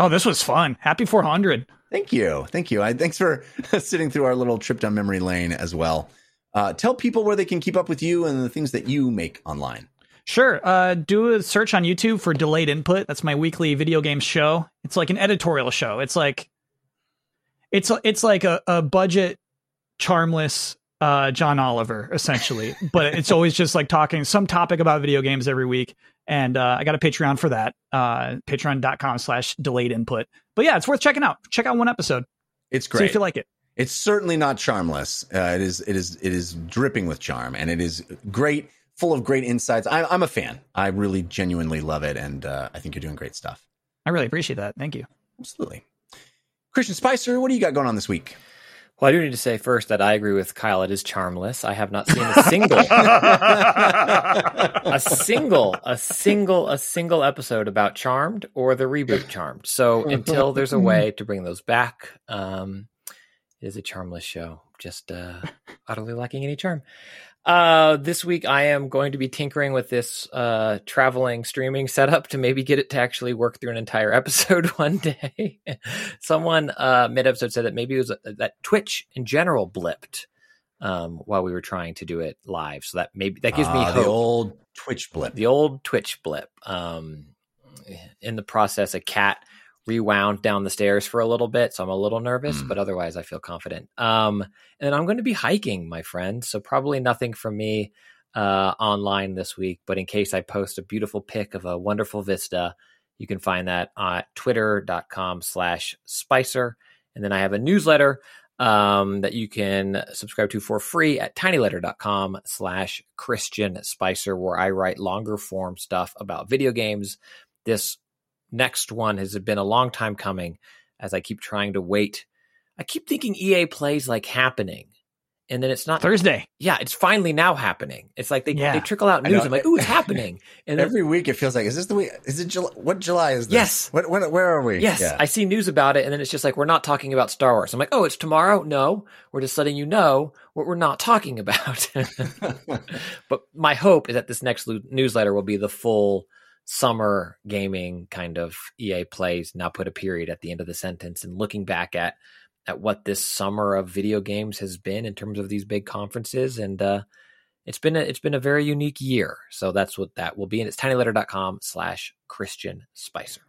Oh, this was fun. Happy 400. Thank you. Thank you. Thanks for sitting through our little trip down memory lane as well. Tell people where they can keep up with you and the things that you make online. Sure. Do a search on YouTube for Delayed Input. That's my weekly video game show. It's like an editorial show. It's like a budget, charmless John Oliver, essentially. But it's always just like talking some topic about video games every week. And I got a Patreon for that. Patreon.com/delayedinput. But yeah, it's worth checking out. Check out one episode. It's great. See if you like it. It's certainly not charmless. It is dripping with charm, and it is great, full of great insights. I'm a fan. I really genuinely love it, and I think you're doing great stuff. I really appreciate that. Thank you. Absolutely. Christian Spicer, what do you got going on this week? Well, I do need to say first that I agree with Kyle. It is charmless. I have not seen a single episode about Charmed or the reboot Charmed. So until there's a way to bring those back, it is a charmless show, just utterly lacking any charm. This week, I am going to be tinkering with this traveling streaming setup to maybe get it to actually work through an entire episode one day. Someone mid-episode said that maybe it was that Twitch in general blipped while we were trying to do it live. So that maybe that gives me hope. The old Twitch blip. In the process, a cat rewound down the stairs for a little bit, so I'm a little nervous, but otherwise I feel confident. And I'm going to be hiking, my friend, so probably nothing from me online this week, but in case I post a beautiful pic of a wonderful vista, you can find that at twitter.com/Spicer. And then I have a newsletter that you can subscribe to for free at tinyletter.com/Christian Spicer, where I write longer form stuff about video games. This next one has been a long time coming as I keep trying to wait. I keep thinking EA Play's like happening, and then it's not Thursday. Yeah, it's finally now happening. It's like they trickle out news. I'm like, ooh, it's happening. And every week it feels like, is this the week? Is it July? What July is this? Yes. Where are we? Yes. Yeah. I see news about it, and then it's just like, we're not talking about Star Wars. I'm like, oh, it's tomorrow? No, we're just letting you know what we're not talking about. But my hope is that this next newsletter will be the full summer gaming kind of EA Plays, now put a period at the end of the sentence, and looking back at what this summer of video games has been in terms of these big conferences. And it's been a very unique year. So that's what that will be. And it's tinyletter.com/Christian Spicer.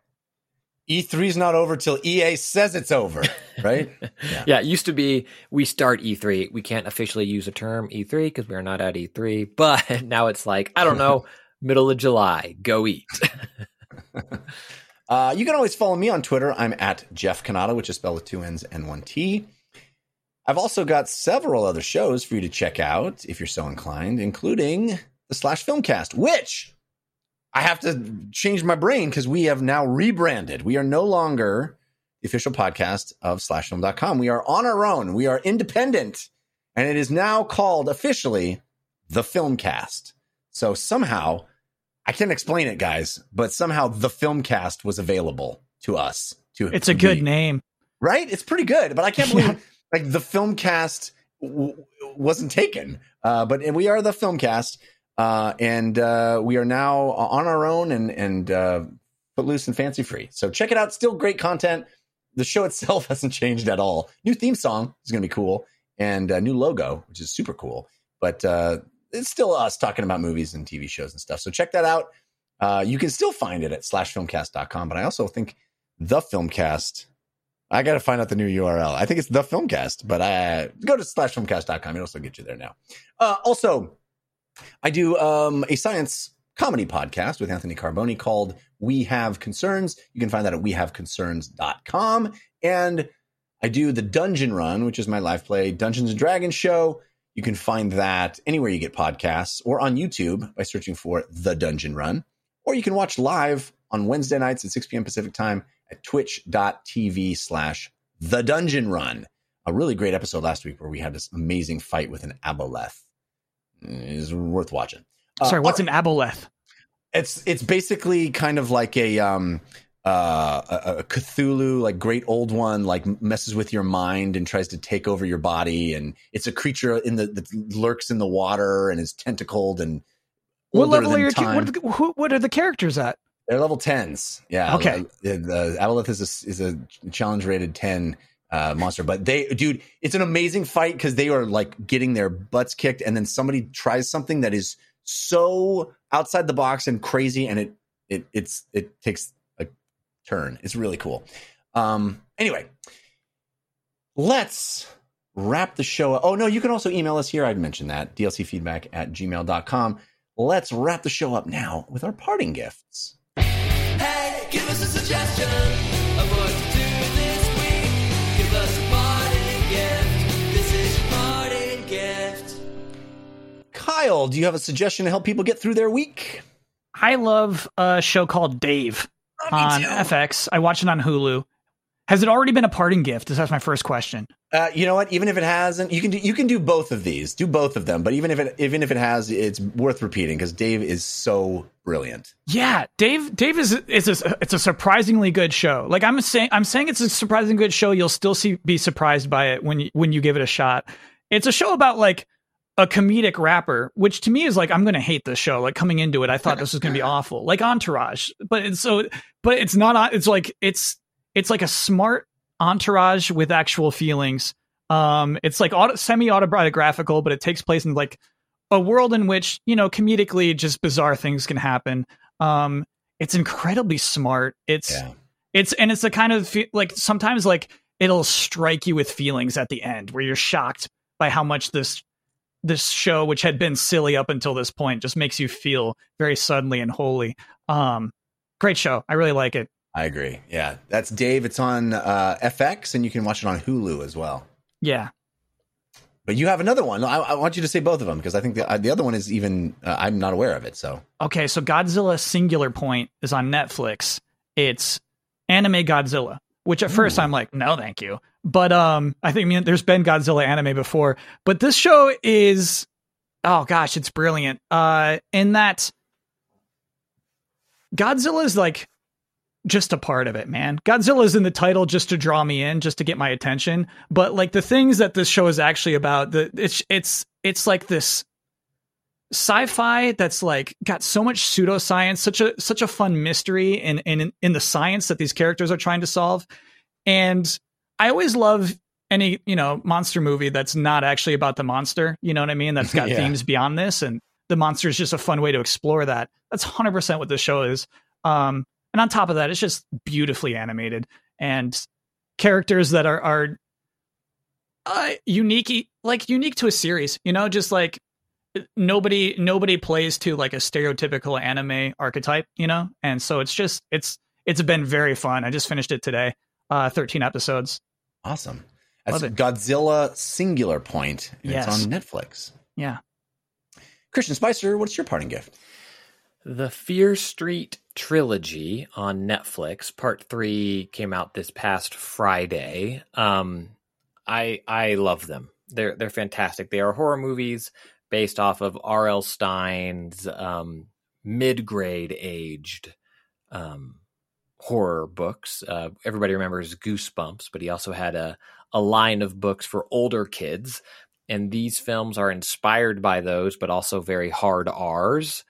E3's not over till EA says it's over, right? Yeah, it used to be we start E3. We can't officially use the term E3 because we're not at E3. But now it's like, I don't know, middle of July, go eat. You can always follow me on Twitter. I'm at Jeff Cannata, which is spelled with 2 N's and 1 T. I've also got several other shows for you to check out if you're so inclined, including the /Filmcast, which I have to change my brain because we have now rebranded. We are no longer the official podcast of /film.com. We are on our own. We are independent, and it is now called officially the Filmcast. So somehow, I can't explain it, guys, but somehow the Filmcast was available to us. It's a good name. Right? It's pretty good, but I can't believe like the Filmcast wasn't taken. But we are the Filmcast, and we are now on our own and footloose and fancy-free. So check it out. Still great content. The show itself hasn't changed at all. New theme song is going to be cool, and a new logo, which is super cool. But it's still us talking about movies and TV shows and stuff. So check that out. You can still find it at /filmcast.com. But I also think the Filmcast, I got to find out the new URL. I think it's the Filmcast, but go to /filmcast.com. It'll also get you there now. Also, I do a science comedy podcast with Anthony Carboni called We Have Concerns. You can find that at wehaveconcerns.com. And I do the Dungeon Run, which is my live play Dungeons and Dragons show. You can find that anywhere you get podcasts or on YouTube by searching for The Dungeon Run. Or you can watch live on Wednesday nights at 6 p.m. Pacific time at twitch.tv/The Dungeon Run. A really great episode last week where we had this amazing fight with an Aboleth. It's worth watching. Sorry, what's an Aboleth? It's basically kind of like a Cthulhu, like great old one, like messes with your mind and tries to take over your body, and it's a creature in that lurks in the water and is tentacled. And what level are your team? What are the characters at? They're level 10s. Yeah. Okay. The Aboleth is a challenge rated 10 monster, but it's an amazing fight because they are like getting their butts kicked, and then somebody tries something that is so outside the box and crazy, and it takes a turn. It's really cool. Anyway, let's wrap the show up. Oh, no, you can also email us here. I'd mentioned that. DLCfeedback@gmail.com. Let's wrap the show up now with our parting gifts. Hey, give us a suggestion of what to do this week. Give us a parting gift. This is your parting gift. Kyle, do you have a suggestion to help people get through their week? I love a show called Dave on FX. I watch it on Hulu. Has it already been a parting gift? That's my first question. You know what? Even if it hasn't, you can do both of these. Do both of them. But even if it has, it's worth repeating because Dave is so brilliant. Yeah, Dave is a surprisingly good show. Like I'm saying it's a surprisingly good show. You'll still be surprised by it when you give it a shot. It's a show about like a comedic rapper, which to me is like, I'm going to hate this show. Like coming into it, I thought this was going to be awful, like Entourage. But it's not. It's like a smart Entourage with actual feelings. It's like semi-autobiographical, but it takes place in like a world in which, you know, comedically just bizarre things can happen. It's incredibly smart. It's the kind of like sometimes like it'll strike you with feelings at the end where you're shocked by how much this show, which had been silly up until this point, just makes you feel very suddenly and wholly. Great show. I really like it. I agree. Yeah, that's Dave. It's on FX, and you can watch it on Hulu as well. Yeah. But you have another one. I want you to say both of them, because I think the other one is even, I'm not aware of it, so. Okay, so Godzilla Singular Point is on Netflix. It's anime Godzilla, which at first I'm like, no, thank you. But I mean, there's been Godzilla anime before. But this show is, oh gosh, it's brilliant. In that Godzilla is like, just a part of it, man. Godzilla's in the title just to draw me in, just to get my attention. But like the things that this show is actually about, it's like this sci-fi that's like got so much pseudoscience, such a fun mystery in the science that these characters are trying to solve. And I always love any, you know, monster movie that's not actually about the monster. You know what I mean? That's got themes beyond this, and the monster is just a fun way to explore that. That's 100% what this show is. And on top of that, it's just beautifully animated and characters that are unique to a series, you know, just like nobody plays to like a stereotypical anime archetype, you know. And so it's been very fun. I just finished it today. 13 episodes. Awesome. That's Godzilla Singular Point. Yes. It's on Netflix. Yeah. Christian Spicer, what's your parting gift? The Fear Street trilogy on Netflix. Part 3 came out this past Friday. I love them. They're fantastic. They are horror movies based off of R.L. Stein's mid-grade aged horror books. Everybody remembers Goosebumps, but he also had a line of books for older kids, and these films are inspired by those, but also very hard R's.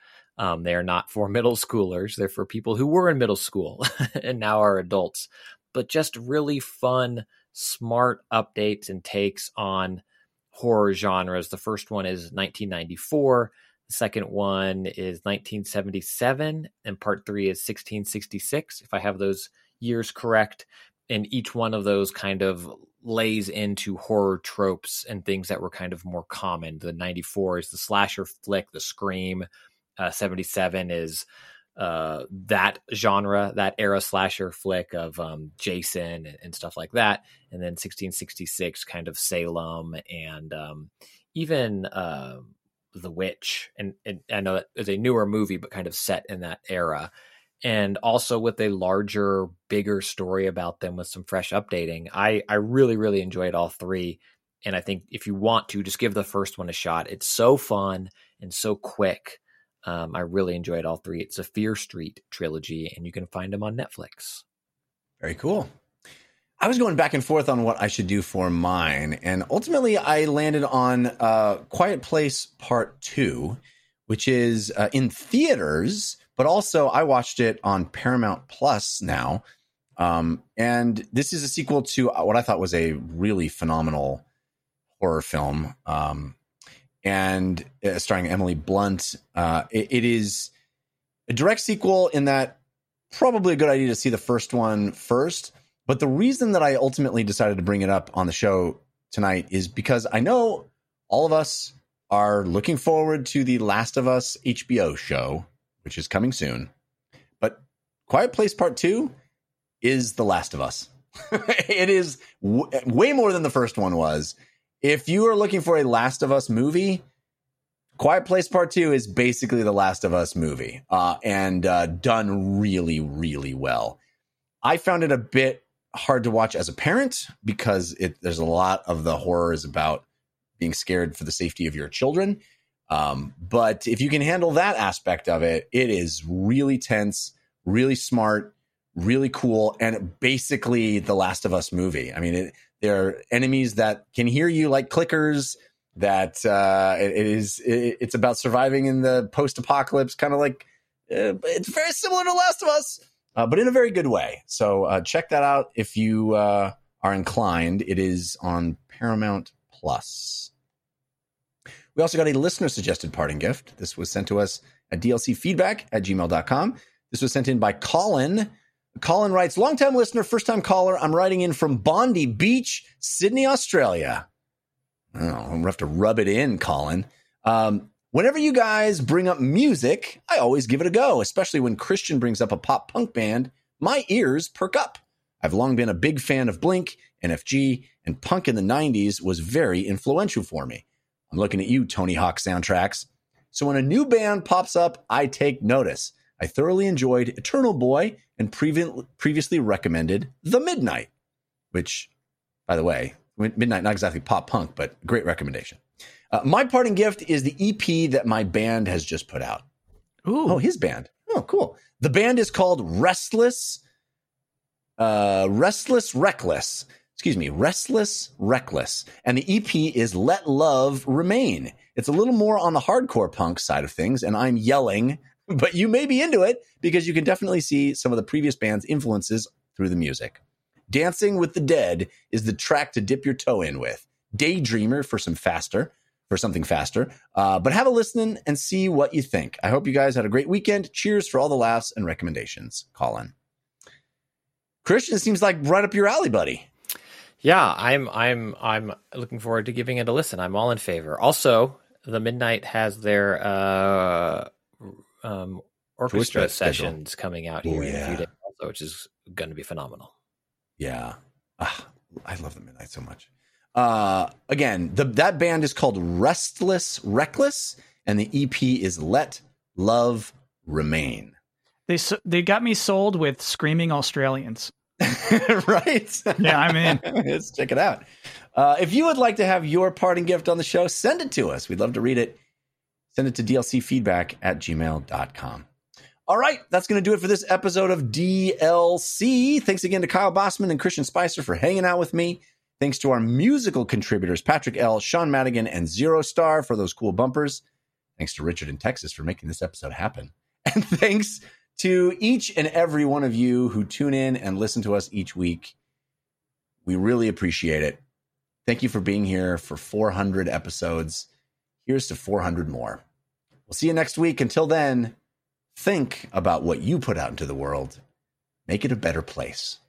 They are not for middle schoolers. They're for people who were in middle school and now are adults, but just really fun, smart updates and takes on horror genres. The first one is 1994. The second one is 1977. And part 3 is 1666, if I have those years correct. And each one of those kind of lays into horror tropes and things that were kind of more common. The 94 is the slasher flick, the scream. 77 is that genre, that era slasher flick of Jason and stuff like that. And then 1666, kind of Salem and even The Witch. And I know that is a newer movie, but kind of set in that era. And also with a larger, bigger story about them with some fresh updating. I really, really enjoyed all three. And I think if you want to, just give the first one a shot. It's so fun and so quick. I really enjoyed all three. It's a Fear Street trilogy, and you can find them on Netflix. Very cool. I was going back and forth on what I should do for mine, and ultimately I landed on Quiet Place Part 2, which is in theaters, but also I watched it on Paramount Plus now. And this is a sequel to what I thought was a really phenomenal horror film. and starring Emily Blunt. It is a direct sequel in that probably a good idea to see the first one first. But the reason that I ultimately decided to bring it up on the show tonight is because I know all of us are looking forward to The Last of Us HBO show, which is coming soon. But Quiet Place Part 2 is The Last of Us. It is way more than the first one was. If you are looking for a Last of Us movie, Quiet Place Part 2 is basically The Last of Us movie, and done really, really well. I found it a bit hard to watch as a parent because there's a lot of the horror is about being scared for the safety of your children. But if you can handle that aspect of it, it is really tense, really smart, really cool, and basically The Last of Us movie. I mean, there are enemies that can hear you like clickers, that it's about surviving in the post-apocalypse, kind of like it's very similar to Last of Us, but in a very good way. So check that out if you are inclined. It is on Paramount Plus. We also got a listener-suggested parting gift. This was sent to us at dlcfeedback@gmail.com. This was sent in by Colin. Colin writes, "Longtime listener, first-time caller. I'm writing in from Bondi Beach, Sydney, Australia." Oh, I'm going to have to rub it in, Colin. "Whenever you guys bring up music, I always give it a go, especially when Christian brings up a pop punk band. My ears perk up. I've long been a big fan of Blink, NFG, and punk in the 90s was very influential for me. I'm looking at you, Tony Hawk soundtracks. So when a new band pops up, I take notice. I thoroughly enjoyed Eternal Boy and previously recommended The Midnight," which, by the way, Midnight, not exactly pop punk, but great recommendation. "My parting gift is the EP that my band has just put out." Ooh. Oh, his band. Oh, cool. The band is called Restless Reckless. And the EP is Let Love Remain. It's a little more on the hardcore punk side of things, and I'm yelling, but you may be into it because you can definitely see some of the previous band's influences through the music. Dancing with the Dead is the track to dip your toe in with. Daydreamer for something faster. But have a listen and see what you think. I hope you guys had a great weekend. Cheers for all the laughs and recommendations, Colin. Christian, seems like right up your alley, buddy. Yeah, I'm looking forward to giving it a listen. I'm all in favor. Also, The Midnight has their orchestra sessions coming out here in a few days, also, which is going to be phenomenal. Yeah. I love The Midnight so much. Again, that band is called Restless Reckless, and the EP is Let Love Remain. They got me sold with Screaming Australians. Right? Yeah, I'm in. Let's check it out. If you would like to have your parting gift on the show, send it to us. We'd love to read it. Send it to dlcfeedback@gmail.com. All right, that's going to do it for this episode of DLC. Thanks again to Kyle Bosman and Christian Spicer for hanging out with me. Thanks to our musical contributors, Patrick L., Sean Madigan, and Zero Star for those cool bumpers. Thanks to Richard in Texas for making this episode happen. And thanks to each and every one of you who tune in and listen to us each week. We really appreciate it. Thank you for being here for 400 episodes. Here's to 400 more. We'll see you next week. Until then, think about what you put out into the world. Make it a better place.